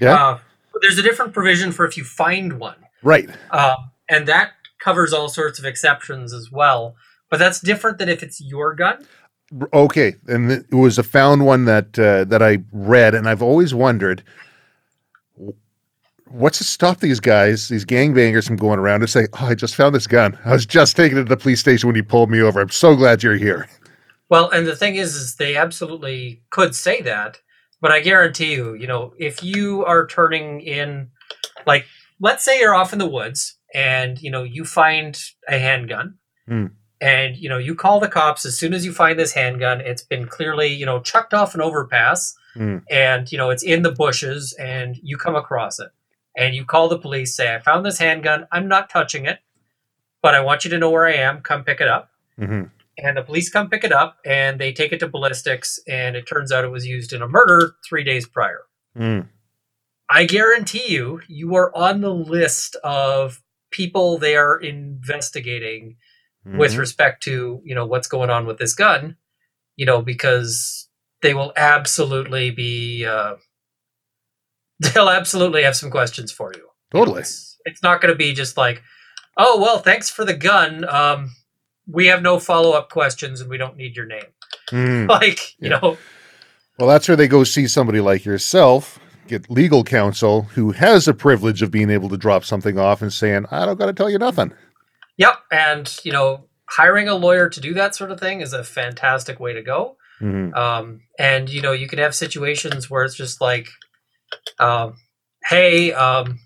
yeah. Uh, There's a different provision for if you find one. Right. Uh, and that covers all sorts of exceptions as well. But that's different than if it's your gun. Okay. And it was a found one that uh, that I read. And I've always wondered, what's to stop these guys, these gangbangers, from going around and saying, oh, I just found this gun. I was just taking it to the police station when you pulled me over. I'm so glad you're here. Well, and the thing is, is they absolutely could say that. But I guarantee you, you know, if you are turning in, like, let's say you're off in the woods and, you know, you find a handgun mm. and, you know, you call the cops as soon as you find this handgun. It's been clearly, you know, chucked off an overpass mm. and, you know, it's in the bushes and you come across it and you call the police, say, I found this handgun. I'm not touching it, but I want you to know where I am. Come pick it up. Mm-hmm. And the police come pick it up and they take it to ballistics. And it turns out it was used in a murder three days prior. Mm. I guarantee you, you are on the list of people they are investigating mm-hmm. with respect to, you know, what's going on with this gun, you know, because they will absolutely be, uh, they'll absolutely have some questions for you. Totally. You know, it's, it's not going to be just like, oh, well, thanks for the gun. Um, We have no follow-up questions and we don't need your name. Mm. Like, you yeah. know. Well, that's where they go see somebody like yourself, get legal counsel who has the privilege of being able to drop something off and saying, I don't got to tell you nothing. Yep. And, you know, hiring a lawyer to do that sort of thing is a fantastic way to go. Mm-hmm. Um, and, you know, you can have situations where it's just like, um, hey, um,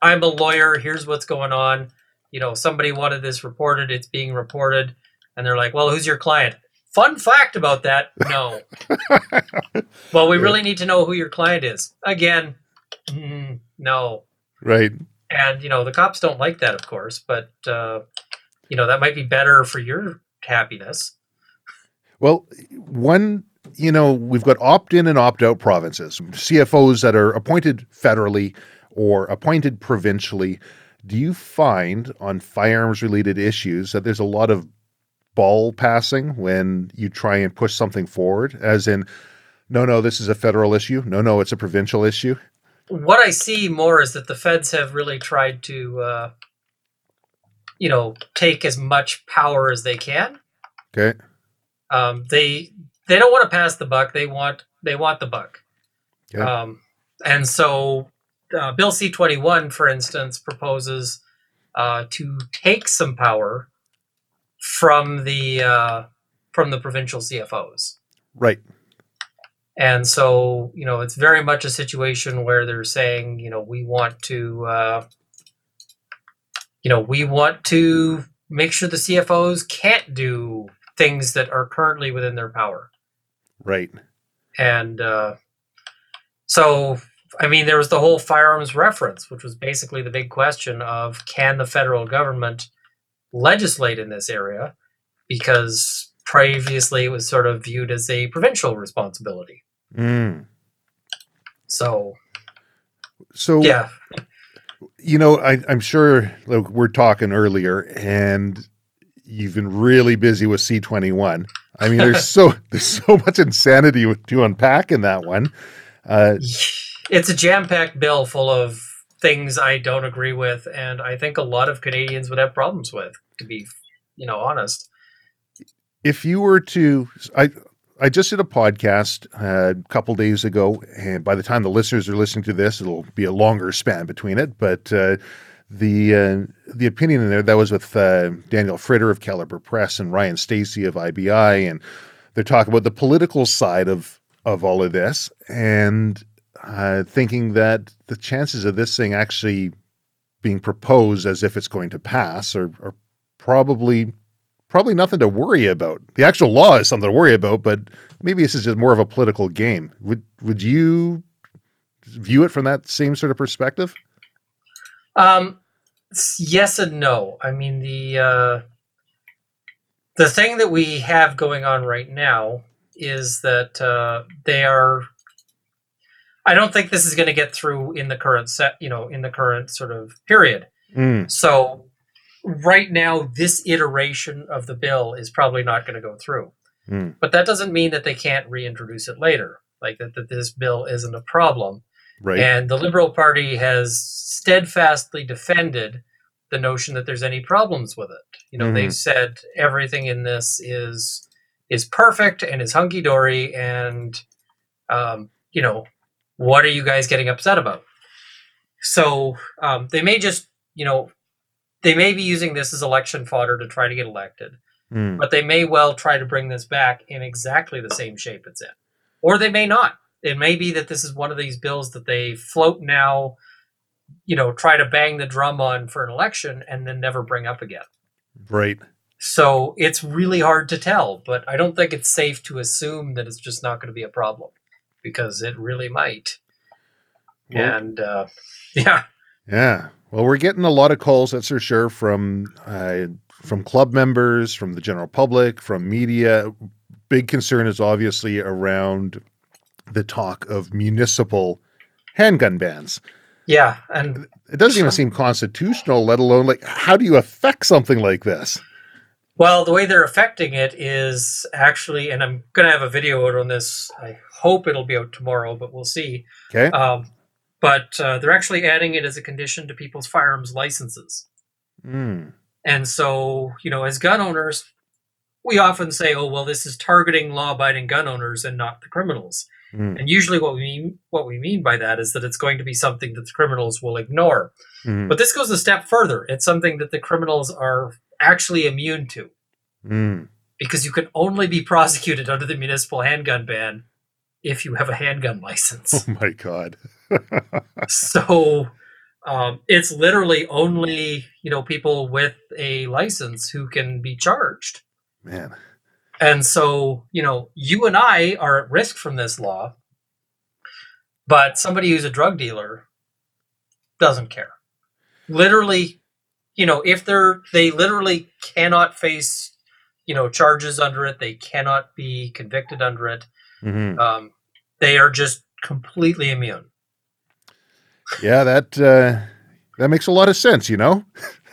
I'm a lawyer. Here's what's going on. You know, somebody wanted this reported, it's being reported, and they're like, well, who's your client? Fun fact about that, no. Well, we yeah. really need to know who your client is. Again, mm, no. Right. And, you know, the cops don't like that, of course, but, uh, you know, that might be better for your happiness. Well, one, you know, we've got opt-in and opt-out provinces, C F Os that are appointed federally or appointed provincially. Do you find on firearms-related issues that there's a lot of ball passing when you try and push something forward? As in, no, no, this is a federal issue. No, no, it's a provincial issue. What I see more is that the feds have really tried to, uh, you know, take as much power as they can. Okay. Um, they they don't want to pass the buck. They want they want the buck. Okay. Um, and so. Uh, Bill C twenty-one, for instance, proposes uh, to take some power from the uh, from the provincial C F Os. Right. And so, you know, it's very much a situation where they're saying, you know, we want to, uh, you know, we want to make sure the C F Os can't do things that are currently within their power. Right. And uh, so... I mean, there was the whole firearms reference, which was basically the big question of, can the federal government legislate in this area? Because previously it was sort of viewed as a provincial responsibility. Mm. So, so yeah, you know, I, I'm sure, like, we're talking earlier and you've been really busy with C twenty-one. I mean, there's so there's so much insanity to unpack in that one. Uh, it's a jam-packed bill full of things I don't agree with, and I think a lot of Canadians would have problems with, to be, you know, honest. If you were to, I I just did a podcast uh, a couple days ago, and by the time the listeners are listening to this, it'll be a longer span between it. But uh, the uh, the opinion in there, that was with uh, Daniel Fritter of Caliber Press and Ryan Stacey of I B I, and they're talking about the political side of of all of this, and uh, thinking that the chances of this thing actually being proposed as if it's going to pass are, are probably. Probably nothing to worry about. The actual law is something to worry about, but maybe this is just more of a political game. Would would you view it from that same sort of perspective? Um, yes and no. I mean, the uh, the thing that we have going on right now is that uh, they are. I don't think this is going to get through in the current set. You know, in the current sort of period. Mm. So. Right now, this iteration of the bill is probably not going to go through. Mm. But that doesn't mean that they can't reintroduce it later, like that, that this bill isn't a problem. Right. And the Liberal Party has steadfastly defended the notion that there's any problems with it. You know, mm-hmm. they've said everything in this is is perfect and is hunky-dory and, um, you know, what are you guys getting upset about? So um, they may just, you know, they may be using this as election fodder to try to get elected, mm. but they may well try to bring this back in exactly the same shape it's in. Or they may not. It may be that this is one of these bills that they float now, you know, try to bang the drum on for an election and then never bring up again. Right. So it's really hard to tell, but I don't think it's safe to assume that it's just not going to be a problem, because it really might. Well, and uh, yeah. Yeah. Well, we're getting a lot of calls, that's for sure, from uh, from club members, from the general public, from media. Big concern is obviously around the talk of municipal handgun bans. Yeah, and it doesn't even seem constitutional, let alone, like, how do you affect something like this? Well, the way they're affecting it is actually, and I'm going to have a video out on this. I hope it'll be out tomorrow, but we'll see. Okay. Um, But uh, they're actually adding it as a condition to people's firearms licenses. Mm. And so, you know, as gun owners, we often say, oh, well, this is targeting law-abiding gun owners and not the criminals. Mm. And usually what we mean, what we mean by that is that it's going to be something that the criminals will ignore. Mm. But this goes a step further. It's something that the criminals are actually immune to. Mm. Because you can only be prosecuted under the municipal handgun ban if you have a handgun license. Oh, my God. So um, it's literally only, you know, people with a license who can be charged. Man. And so, you know, you and I are at risk from this law, but somebody who's a drug dealer doesn't care. Literally, you know, if they're, they literally cannot face, you know, charges under it. They cannot be convicted under it. Mm-hmm. Um, they are just completely immune. Yeah, that uh, that makes a lot of sense, you know?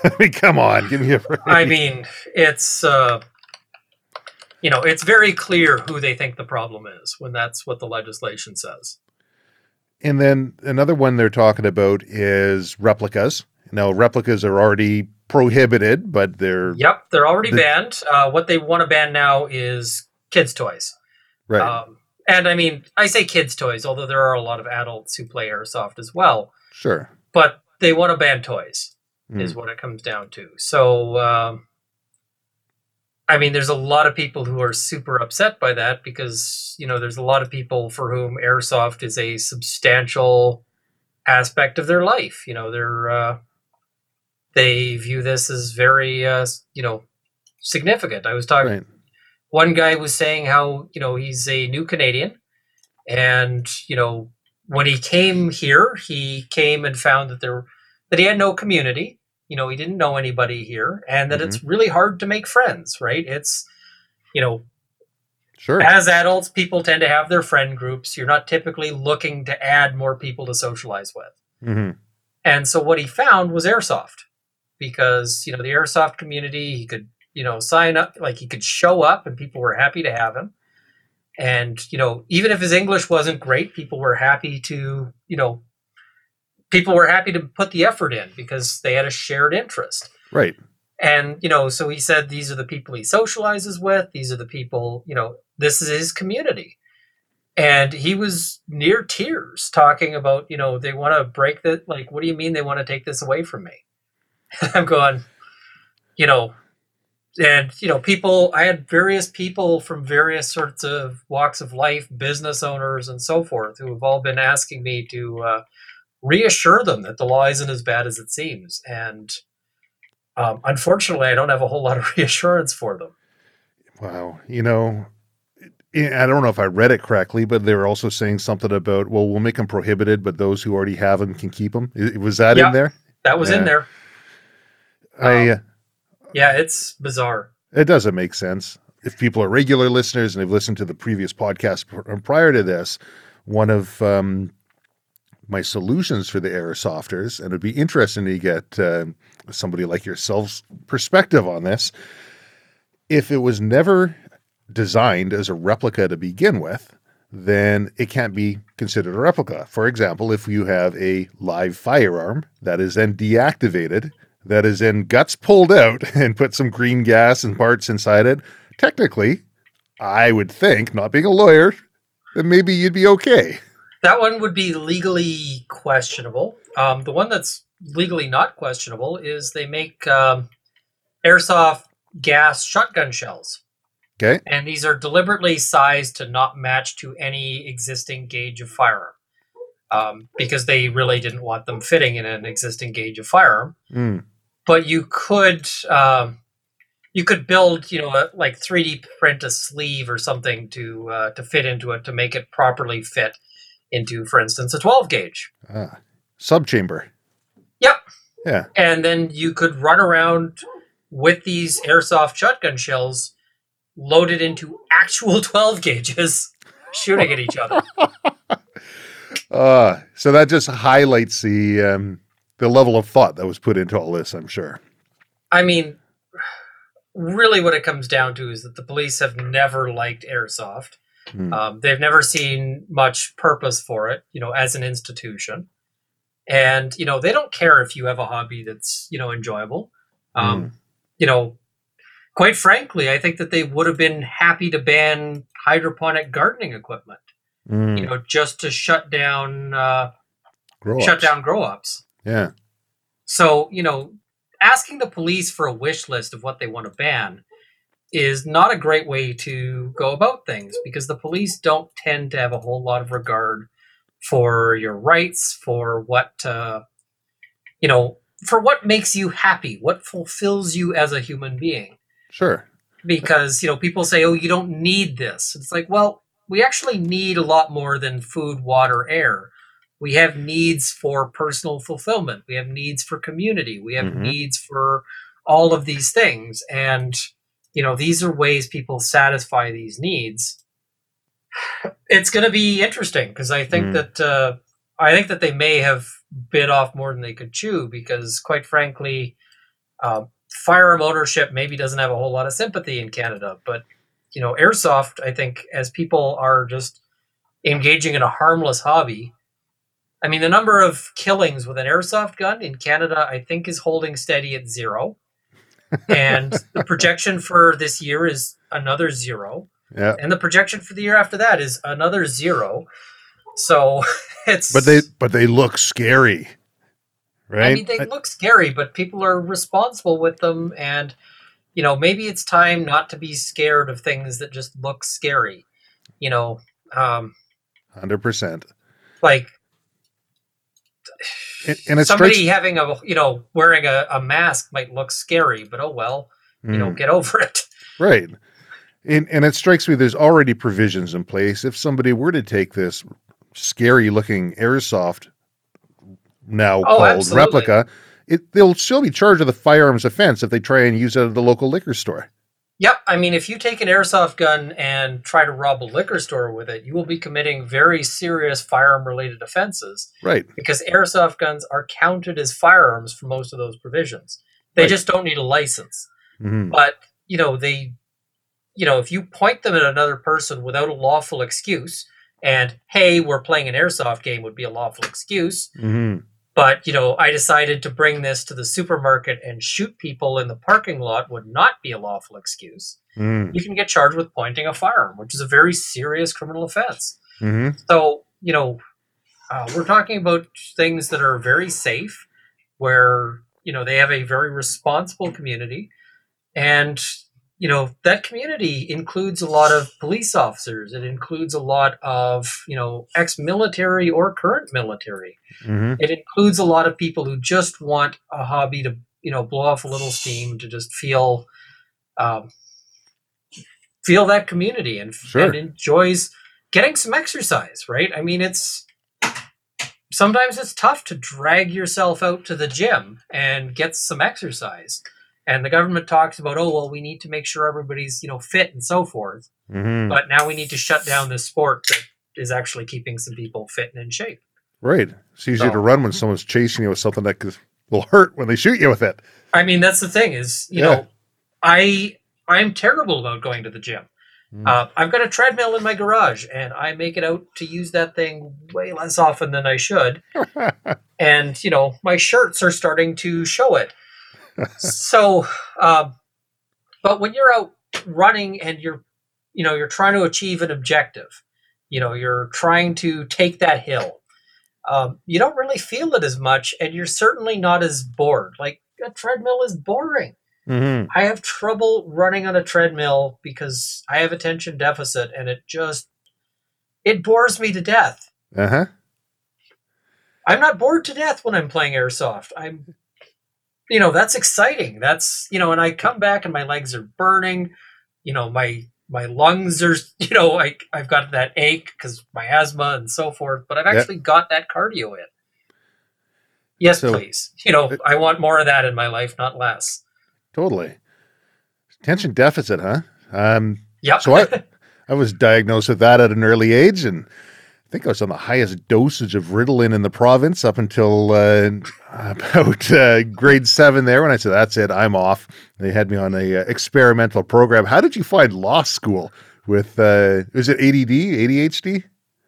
I mean, come on, give me a break. I mean, it's, uh, you know, it's very clear who they think the problem is when that's what the legislation says. And then another one they're talking about is replicas. Now, replicas are already prohibited, but they're... Yep, they're already they're, banned. Uh, what they want to ban now is kids' toys. Right. Um, and I mean, I say kids' toys, although there are a lot of adults who play airsoft as well. Sure. But they want to ban toys, mm. is what it comes down to. So, um, I mean, there's a lot of people who are super upset by that because, you know, there's a lot of people for whom airsoft is a substantial aspect of their life. You know, they're, uh, they view this as very, uh, you know, significant. I was talking... Right. One guy was saying how, you know, he's a new Canadian and, you know, when he came here, he came and found that there, that he had no community, you know, he didn't know anybody here and that mm-hmm. it's really hard to make friends, right? It's, you know, sure. As adults, people tend to have their friend groups. You're not typically looking to add more people to socialize with. Mm-hmm. And so what he found was airsoft because, you know, the airsoft community, he could, you know, sign up, like he could show up and people were happy to have him. And, you know, even if his English wasn't great, people were happy to, you know, people were happy to put the effort in because they had a shared interest. Right. And, you know, so he said, these are the people he socializes with. These are the people, you know, this is his community. And he was near tears talking about, you know, they want to break the, like, what do you mean they want to take this away from me? And I'm going, you know, and, you know, people, I had various people from various sorts of walks of life, business owners and so forth, who have all been asking me to uh, reassure them that the law isn't as bad as it seems. And um, unfortunately, I don't have a whole lot of reassurance for them. Wow. You know, I don't know if I read it correctly, but they were also saying something about, well, we'll make them prohibited, but those who already have them can keep them. Was that yeah, in there? That was yeah. in there. I, um, yeah, it's bizarre. It doesn't make sense. If people are regular listeners and they've listened to the previous podcast prior to this, one of um, my solutions for the airsofters, and it'd be interesting to get uh, somebody like yourself's perspective on this, if it was never designed as a replica to begin with, then it can't be considered a replica. For example, if you have a live firearm that is then deactivated, that is then guts pulled out and put some green gas and parts inside it, technically, I would think, not being a lawyer, that maybe you'd be okay. That one would be legally questionable. Um, the one that's legally not questionable is they make um, airsoft gas shotgun shells. Okay. And these are deliberately sized to not match to any existing gauge of firearm, um, because they really didn't want them fitting in an existing gauge of firearm. Mm. But you could um, you could build, you know, a, like three D print a sleeve or something to uh, to fit into it to make it properly fit into, for instance, a twelve gauge ah, subchamber. Yep. Yeah. And then you could run around with these airsoft shotgun shells loaded into actual twelve gauges, shooting at each other. Uh, so that just highlights the um, the level of thought that was put into all this, I'm sure. I mean, really what it comes down to is that the police have never liked airsoft. Mm. Um, they've never seen much purpose for it, you know, as an institution. And, you know, they don't care if you have a hobby that's, you know, enjoyable. Um, mm. You know, quite frankly, I think that they would have been happy to ban hydroponic gardening equipment, mm. you know, just to shut down, uh, grow shut ups. down grow ups. Yeah. So, you know, asking the police for a wish list of what they want to ban is not a great way to go about things, because the police don't tend to have a whole lot of regard for your rights, for what, uh, you know, for what makes you happy, what fulfills you as a human being. Sure. Because, you know, people say, oh, you don't need this. It's like, well, we actually need a lot more than food, water, air. We have needs for personal fulfillment. We have needs for community. We have mm-hmm. needs for all of these things. And, you know, these are ways people satisfy these needs. It's going to be interesting, because I think mm. that uh, I think that they may have bit off more than they could chew, because, quite frankly, uh, firearm ownership maybe doesn't have a whole lot of sympathy in Canada, but, you know, airsoft, I think, as people are just engaging in a harmless hobby, I mean, the number of killings with an airsoft gun in Canada, I think, is holding steady at zero. And the projection for this year is another zero. Yeah. And the projection for the year after that is another zero. So it's... But they, but they look scary. Right? I mean, they look scary, but people are responsible with them. And, you know, maybe it's time not to be scared of things that just look scary, you know. Um, one hundred percent. Like, and, and it somebody strikes... having a, you know, wearing a, a mask might look scary, but oh, well, you mm. know, get over it. Right. And, and it strikes me there's already provisions in place. If somebody were to take this scary looking airsoft now oh, called absolutely. replica, it, they'll still be charged with a firearms offense if they try and use it at the local liquor store. Yep. I mean, if you take an airsoft gun and try to rob a liquor store with it, you will be committing very serious firearm-related offenses. Right. Because airsoft guns are counted as firearms for most of those provisions. They right. just don't need a license. Mm-hmm. But you know, they, you know, if you point them at another person without a lawful excuse, and hey, we're playing an airsoft game would be a lawful excuse. Mm-hmm. But, you know, I decided to bring this to the supermarket and shoot people in the parking lot would not be a lawful excuse. Mm. You can get charged with pointing a firearm, which is a very serious criminal offense. Mm-hmm. So, you know, uh, we're talking about things that are very safe, where, you know, they have a very responsible community. And, you know, that community includes a lot of police officers. It includes a lot of, you know, ex-military or current military. Mm-hmm. It includes a lot of people who just want a hobby to, you know, blow off a little steam, to just feel um, feel that community and, sure. and enjoys getting some exercise, right? I mean, it's sometimes it's tough to drag yourself out to the gym and get some exercise. And the government talks about, oh, well, we need to make sure everybody's, you know, fit and so forth. Mm-hmm. But now we need to shut down this sport that is actually keeping some people fit and in shape. Right. It's easier so, to run when someone's chasing you with something that will hurt when they shoot you with it. I mean, that's the thing is, you yeah. know, I I'm terrible about going to the gym. Mm. Uh, I've got a treadmill in my garage, and I make it out to use that thing way less often than I should. And, you know, my shirts are starting to show it. So, uh, but when you're out running and you're, you know, you're trying to achieve an objective, you know, you're trying to take that hill, um, you don't really feel it as much, and you're certainly not as bored. Like, a treadmill is boring. Mm-hmm. I have trouble running on a treadmill because I have attention deficit, and it just, it bores me to death. Uh-huh. I'm not bored to death when I'm playing airsoft. I'm, you know, that's exciting. That's, you know, and I come back and my legs are burning. You know, my, my lungs are, you know, I, I've got that ache because my asthma and so forth, but I've actually yep. got that cardio in. Yes, so, please. You know, it, I want more of that in my life, not less. Totally. Attention deficit, huh? Um, yeah. So I, I was diagnosed with that at an early age, and I think I was on the highest dosage of Ritalin in the province up until uh, about uh, grade seven there, when I said, that's it, I'm off. They had me on a uh, experimental program. How did you find law school with, uh, is it A D D, A D H D?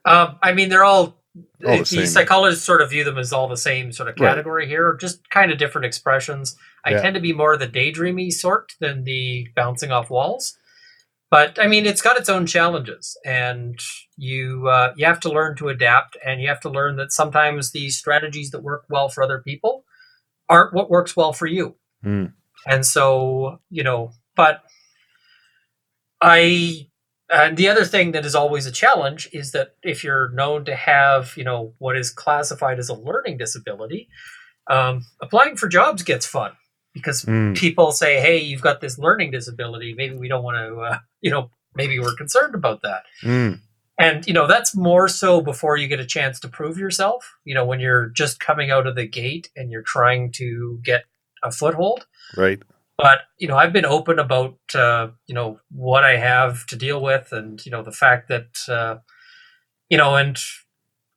Um, I mean, they're all, all the, the psychologists sort of view them as all the same sort of category right. here, just kind of different expressions. I yeah. tend to be more the daydreamy sort than the bouncing off walls. But I mean, it's got its own challenges, and you uh, you have to learn to adapt, and you have to learn that sometimes the strategies that work well for other people aren't what works well for you. Mm. And so, you know, but I, and the other thing that is always a challenge is that if you're known to have, you know, what is classified as a learning disability, um, applying for jobs gets fun. Because mm. people say, hey, you've got this learning disability. Maybe we don't want to, uh, you know, maybe we're concerned about that. Mm. And, you know, that's more so before you get a chance to prove yourself. You know, when you're just coming out of the gate and you're trying to get a foothold. Right. But, you know, I've been open about, uh, you know, what I have to deal with, and, you know, the fact that, uh, you know, and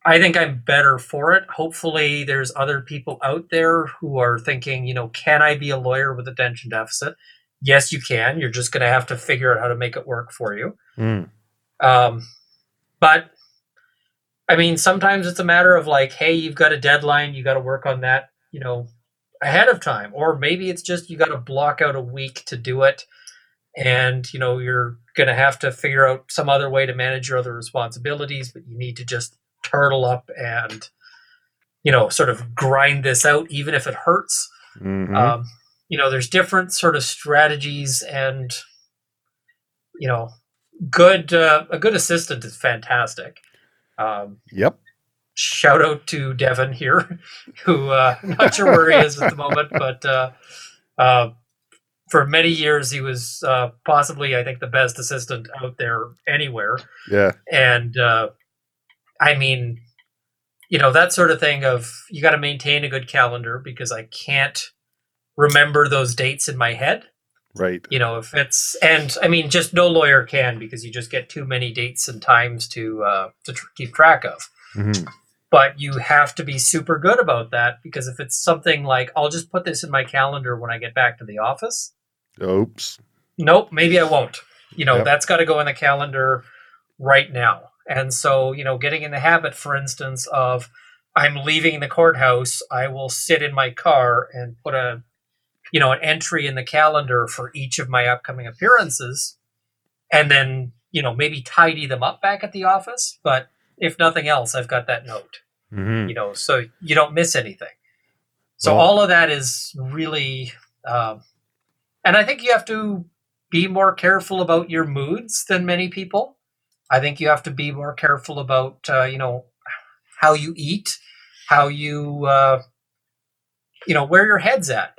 I think I'm better for it. Hopefully there's other people out there who are thinking, you know, can I be a lawyer with attention deficit? Yes, you can. You're just going to have to figure out how to make it work for you. Mm. Um, but I mean, sometimes it's a matter of like, hey, you've got a deadline. You got to work on that, you know, ahead of time. Or maybe it's just, you got to block out a week to do it. And, you know, you're going to have to figure out some other way to manage your other responsibilities, but you need to just turtle up and, you know, sort of grind this out, even if it hurts. Mm-hmm. Um, you know, there's different sort of strategies, and, you know, good, uh, a good assistant is fantastic. Um, yep. Shout out to Devin here, who, uh, not sure where he is at the moment, but, uh, uh, for many years, he was, uh, possibly, I think, the best assistant out there anywhere. Yeah. And, uh, I mean, you know, that sort of thing of, you got to maintain a good calendar, because I can't remember those dates in my head. Right. You know, if it's, and I mean, just no lawyer can, because you just get too many dates and times to, uh, to tr- keep track of. Mm-hmm. But you have to be super good about that, because if it's something like, I'll just put this in my calendar when I get back to the office. Oops. nope, maybe I won't. You know, yep. That's got to go in the calendar right now. And so, you know, getting in the habit, for instance, of I'm leaving the courthouse, I will sit in my car and put a, you know, an entry in the calendar for each of my upcoming appearances, and then, you know, maybe tidy them up back at the office. But if nothing else, I've got that note, mm-hmm. you know, so you don't miss anything. So well, all of that is really, um, and I think you have to be more careful about your moods than many people. I think you have to be more careful about, uh, you know, how you eat, how you, uh, you know, where your head's at.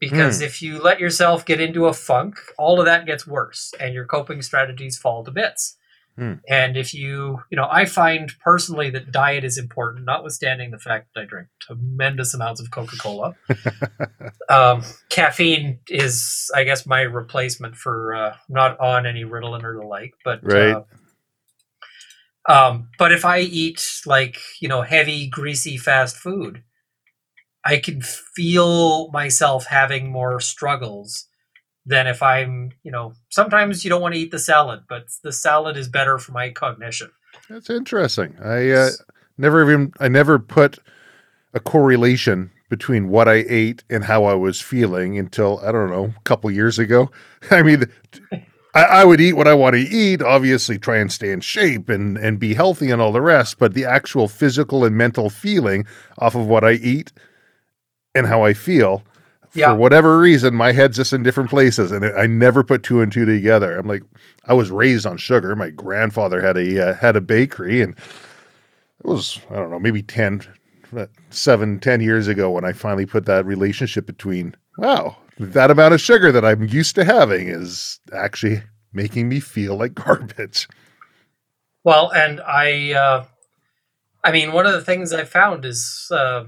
Because mm. if you let yourself get into a funk, all of that gets worse and your coping strategies fall to bits. Mm. And if you, you know, I find personally that diet is important, notwithstanding the fact that I drink tremendous amounts of Coca-Cola. um, caffeine is, I guess, my replacement for uh, not on any Ritalin or the like. But, right. uh, um, but if I eat like, you know, heavy, greasy, fast food, I can feel myself having more struggles than if I'm, you know, sometimes you don't want to eat the salad, but the salad is better for my cognition. That's interesting. I uh, never even, I never put a correlation between what I ate and how I was feeling until, I don't know, a couple years ago. I mean, I, I would eat what I want to eat, obviously try and stay in shape and, and be healthy and all the rest, but the actual physical and mental feeling off of what I eat and how I feel, for yeah. whatever reason, my head's just in different places, and I never put two and two together. I'm like, I was raised on sugar. My grandfather had a uh, had a bakery, and it was, I don't know, maybe ten, seven, ten years ago when I finally put that relationship between, wow, that amount of sugar that I'm used to having is actually making me feel like garbage. Well, and I, uh, I mean, one of the things I found is, uh,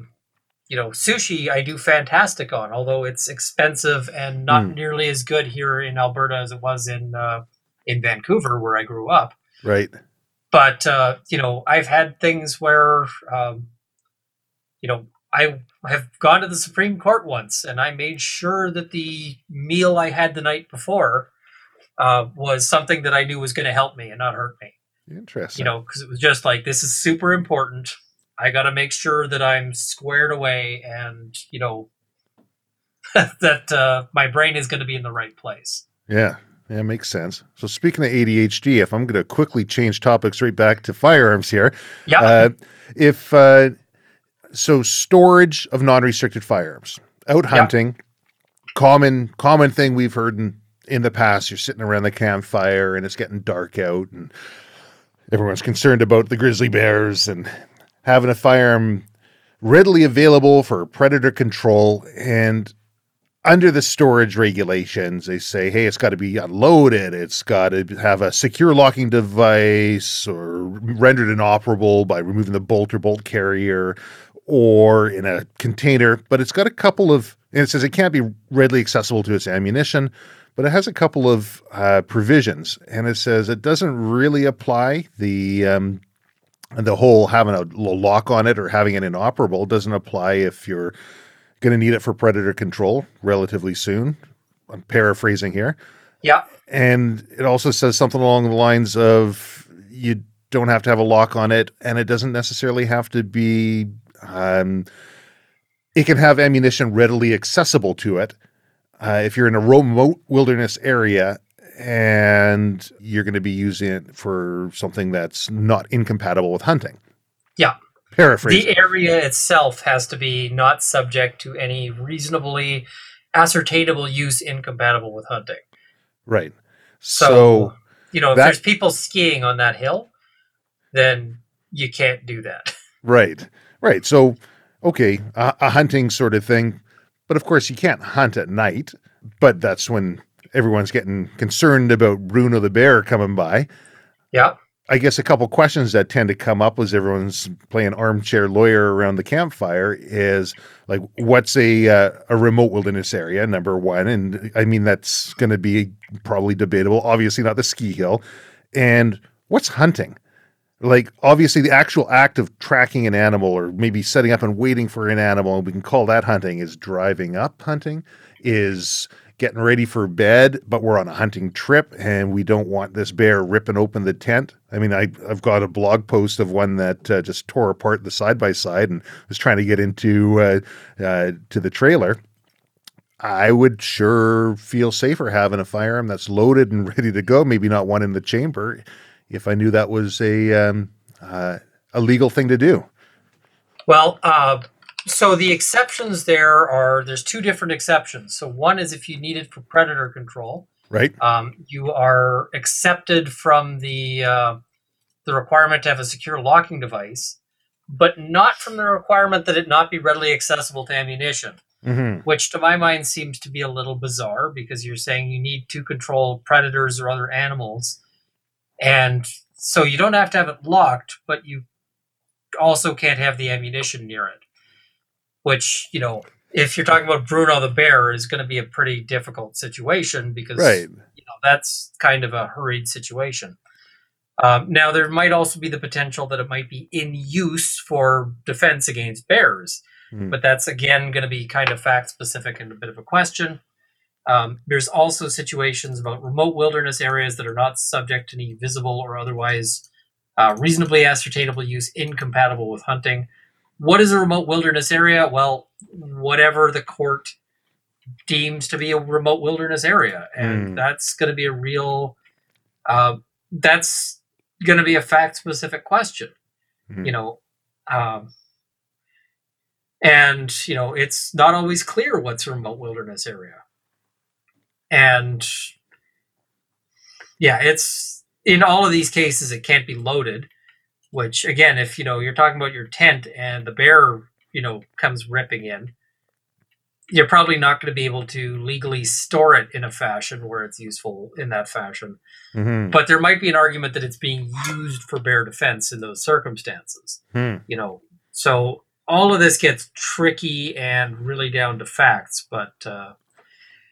you know, sushi I do fantastic on, although it's expensive and not mm. nearly as good here in Alberta as it was in uh, in Vancouver where I grew up. Right. But, uh, you know, I've had things where, um, you know, I have gone to the Supreme Court once and I made sure that the meal I had the night before uh, was something that I knew was going to help me and not hurt me. Interesting. You know, because it was just like, this is super important. I got to make sure that I'm squared away and, you know, that uh, my brain is going to be in the right place. Yeah, yeah, makes sense. So speaking of A D H D, if I'm going to quickly change topics right back to firearms here. Yeah. Uh, if uh, so, storage of non-restricted firearms, out hunting, yeah. common common thing we've heard in, in the past. You're sitting around the campfire and it's getting dark out and everyone's concerned about the grizzly bears and having a firearm readily available for predator control. And under the storage regulations, they say, hey, it's got to be unloaded. It's got to have a secure locking device or rendered inoperable by removing the bolt or bolt carrier or in a container. But it's got a couple of, and it says it can't be readily accessible to its ammunition, but it has a couple of uh, provisions. And it says it doesn't really apply the, um, And the whole having a lock on it or having it inoperable doesn't apply if you're going to need it for predator control relatively soon. I'm paraphrasing here. Yeah. And it also says something along the lines of you don't have to have a lock on it, and it doesn't necessarily have to be um, – it can have ammunition readily accessible to it uh, if you're in a remote wilderness area and you're going to be using it for something that's not incompatible with hunting. Yeah. Paraphrase. The area itself has to be not subject to any reasonably ascertainable use incompatible with hunting. Right. So, so you know, if that, there's people skiing on that hill, then you can't do that. Right. Right. So, okay, a, a hunting sort of thing. But, of course, you can't hunt at night, but that's when everyone's getting concerned about Bruno the bear coming by. Yeah. I guess a couple questions that tend to come up as everyone's playing armchair lawyer around the campfire is like, what's a, uh, a remote wilderness area, number one. And I mean, that's going to be probably debatable, obviously not the ski hill. And what's hunting? Like, obviously the actual act of tracking an animal or maybe setting up and waiting for an animal, we can call that hunting. Is driving up hunting? Is getting ready for bed, but we're on a hunting trip and we don't want this bear ripping open the tent. I mean, I, I've got a blog post of one that uh, just tore apart the side-by-side and was trying to get into uh, uh, to the trailer. I would sure feel safer having a firearm that's loaded and ready to go, maybe not one in the chamber, if I knew that was a um, uh, a legal thing to do. Well, uh, so the exceptions there are, there's two different exceptions. So one is if you need it for predator control. Right. Um, you are accepted from the uh, the requirement to have a secure locking device, but not from the requirement that it not be readily accessible to ammunition. Mm-hmm. Which to my mind seems to be a little bizarre, because you're saying you need to control predators or other animals. And so you don't have to have it locked, but you also can't have the ammunition near it, which, you know, if you're talking about Bruno the bear, is going to be a pretty difficult situation, because right. you know, that's kind of a hurried situation. Um, now, there might also be the potential that it might be in use for defense against bears. But that's, again, going to be kind of fact-specific and a bit of a question. Um, there's also situations about remote wilderness areas that are not subject to any visible or otherwise uh, reasonably ascertainable use incompatible with hunting. What is a remote wilderness area? Well, whatever the court deems to be a remote wilderness area. And mm. that's going to be a real... Uh, that's going to be a fact-specific question. Mm. You know... Um, And, you know, it's not always clear what's a remote wilderness area. And, yeah, it's, in all of these cases, it can't be loaded, which, again, if, you know, you're talking about your tent and the bear, you know, comes ripping in, you're probably not going to be able to legally store it in a fashion where it's useful in that fashion. Mm-hmm. But there might be an argument that it's being used for bear defense in those circumstances, mm. you know, so... All of this gets tricky and really down to facts, but uh,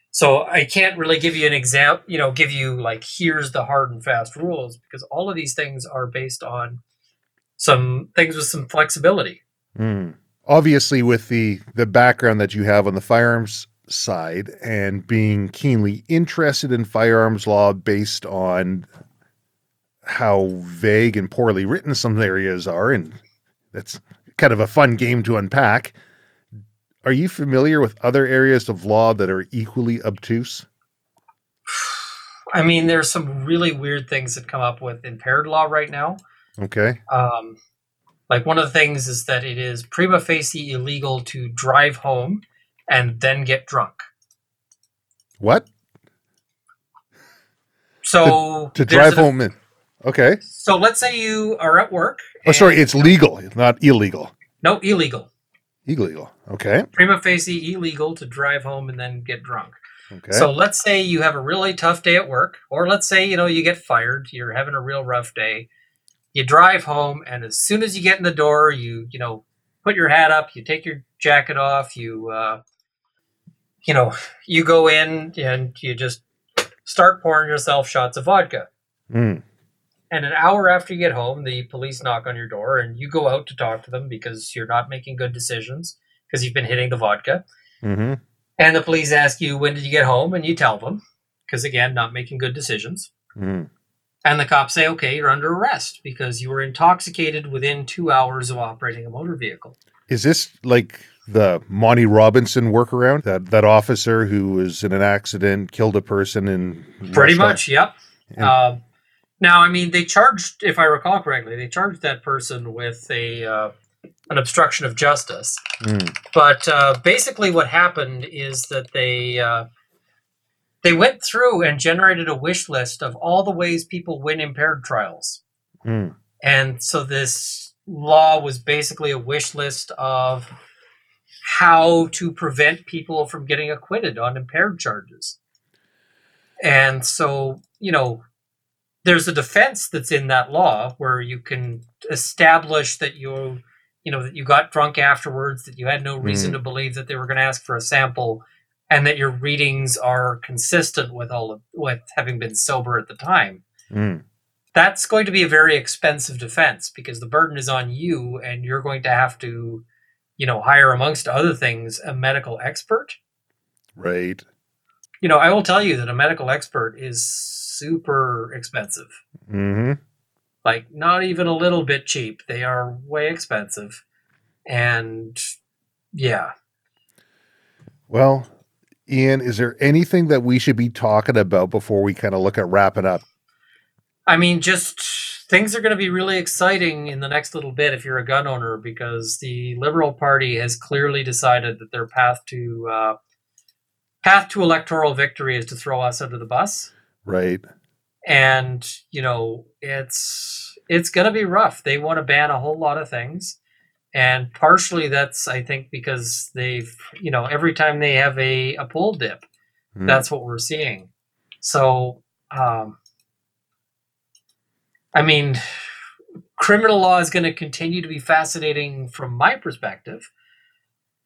so I can't really give you an example, you know, give you like, here's the hard and fast rules, because all of these things are based on some things with some flexibility. Mm. Obviously, with the, the background that you have on the firearms side and being keenly interested in firearms law based on how vague and poorly written some areas are, and that's... kind of a fun game to unpack. Are you familiar with other areas of law that are equally obtuse? I mean, there's some really weird things that come up with impaired law right now. Okay. Um, like one of the things is that it is prima facie illegal to drive home and then get drunk. What? So to, to drive home in. Okay. So let's say you are at work. Oh, sorry. It's legal. It's not illegal. No, illegal. Illegal. Okay. Prima facie illegal to drive home and then get drunk. Okay. So let's say you have a really tough day at work, or let's say, you know, you get fired. You're having a real rough day. You drive home, and as soon as you get in the door, you, you know, put your hat up, you take your jacket off, you, uh, you know, you go in and you just start pouring yourself shots of vodka. Mm. And an hour after you get home, the police knock on your door and you go out to talk to them because you're not making good decisions because you've been hitting the vodka. Mm-hmm. And the police ask you, when did you get home? And you tell them because, again, not making good decisions. Mm. And the cops say, okay, you're under arrest because you were intoxicated within two hours of operating a motor vehicle. Is this like the Monty Robinson workaround? That that officer who was in an accident, killed a person in... Pretty much, yep. And- uh, Now, I mean, they charged, if I recall correctly, they charged that person with a uh, an obstruction of justice. Mm. But uh, basically what happened is that they uh, they went through and generated a wish list of all the ways people win impaired trials. Mm. And so this law was basically a wish list of how to prevent people from getting acquitted on impaired charges. And so, you know... There's a defense that's in that law where you can establish that you, you know, that you got drunk afterwards, that you had no reason mm. to believe that they were going to ask for a sample, and that your readings are consistent with all of, with having been sober at the time. Mm. That's going to be a very expensive defense because the burden is on you, and you're going to have to, you know, hire amongst other things a medical expert. Right. you know, I will tell you that a medical expert is super expensive. Mm-hmm. Like, not even a little bit cheap. They are way expensive. And, yeah. Well, Ian, is there anything that we should be talking about before we kind of look at wrapping up? I mean, just things are going to be really exciting in the next little bit if you're a gun owner, because the Liberal Party has clearly decided that their path to uh, path to electoral victory is to throw us under the bus. Right. And, you know, it's it's going to be rough. They want to ban a whole lot of things. And partially that's, I think, because they've, you know, every time they have a, a poll dip, mm. that's what we're seeing. So, um, I mean, criminal law is going to continue to be fascinating from my perspective.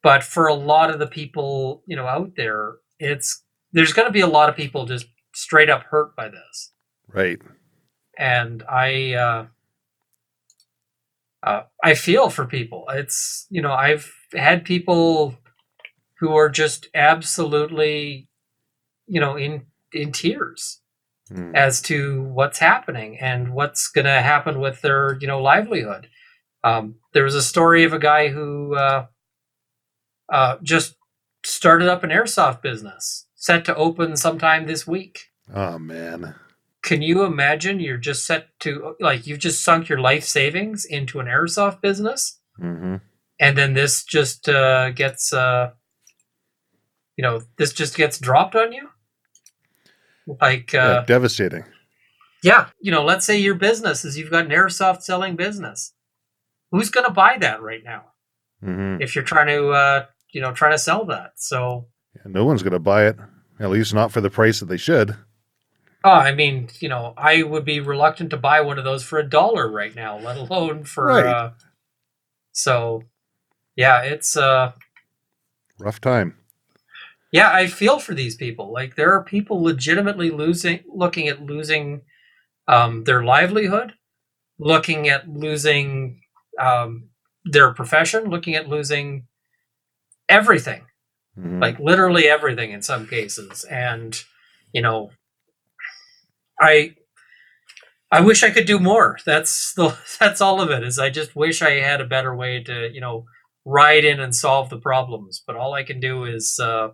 But for a lot of the people, you know, out there, it's there's going to be a lot of people just straight up hurt by this. Right. And I... Uh, Uh, I feel for people. It's, you know, I've had people who are just absolutely, you know, in, in tears mm. as to what's happening and what's going to happen with their, you know, livelihood. Um, there was a story of a guy who uh, uh, just started up an airsoft business set to open sometime this week. Oh, man. Can you imagine you're just set to, like, you've just sunk your life savings into an airsoft business? Mm-hmm. And then this just uh, gets, uh, you know, this just gets dropped on you? Like, uh, yeah, devastating. Yeah. You know, let's say your business is you've got an airsoft selling business. Who's going to buy that right now? Mm-hmm. If you're trying to, uh, you know, trying to sell that. So yeah, no one's going to buy it, at least not for the price that they should. Oh, I mean, you know, I would be reluctant to buy one of those for a dollar right now, let alone for. Right. Uh, so, yeah, it's uh, rough time. Yeah, I feel for these people. Like, there are people legitimately losing, looking at losing um, their livelihood, looking at losing um, their profession, looking at losing everything, mm-hmm. like literally everything in some cases, and you know. I I wish I could do more. That's the that's all of it. Is I just wish I had a better way to, you know, ride in and solve the problems. But all I can do is uh,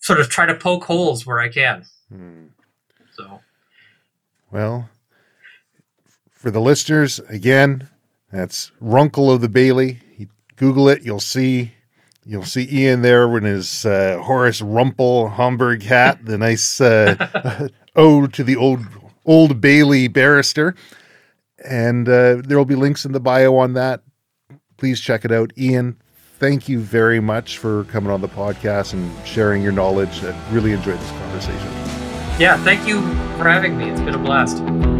sort of try to poke holes where I can. Hmm. So, well, for the listeners, again, that's Runkle of the Bailey. You Google it, you'll see You'll see Ian there with his uh, Horace Rumpel Homburg hat, the nice uh, ode to the old old Bailey barrister. And uh, there will be links in the bio on that. Please check it out. Ian, thank you very much for coming on the podcast and sharing your knowledge. I really enjoyed this conversation. Yeah, thank you for having me. It's been a blast.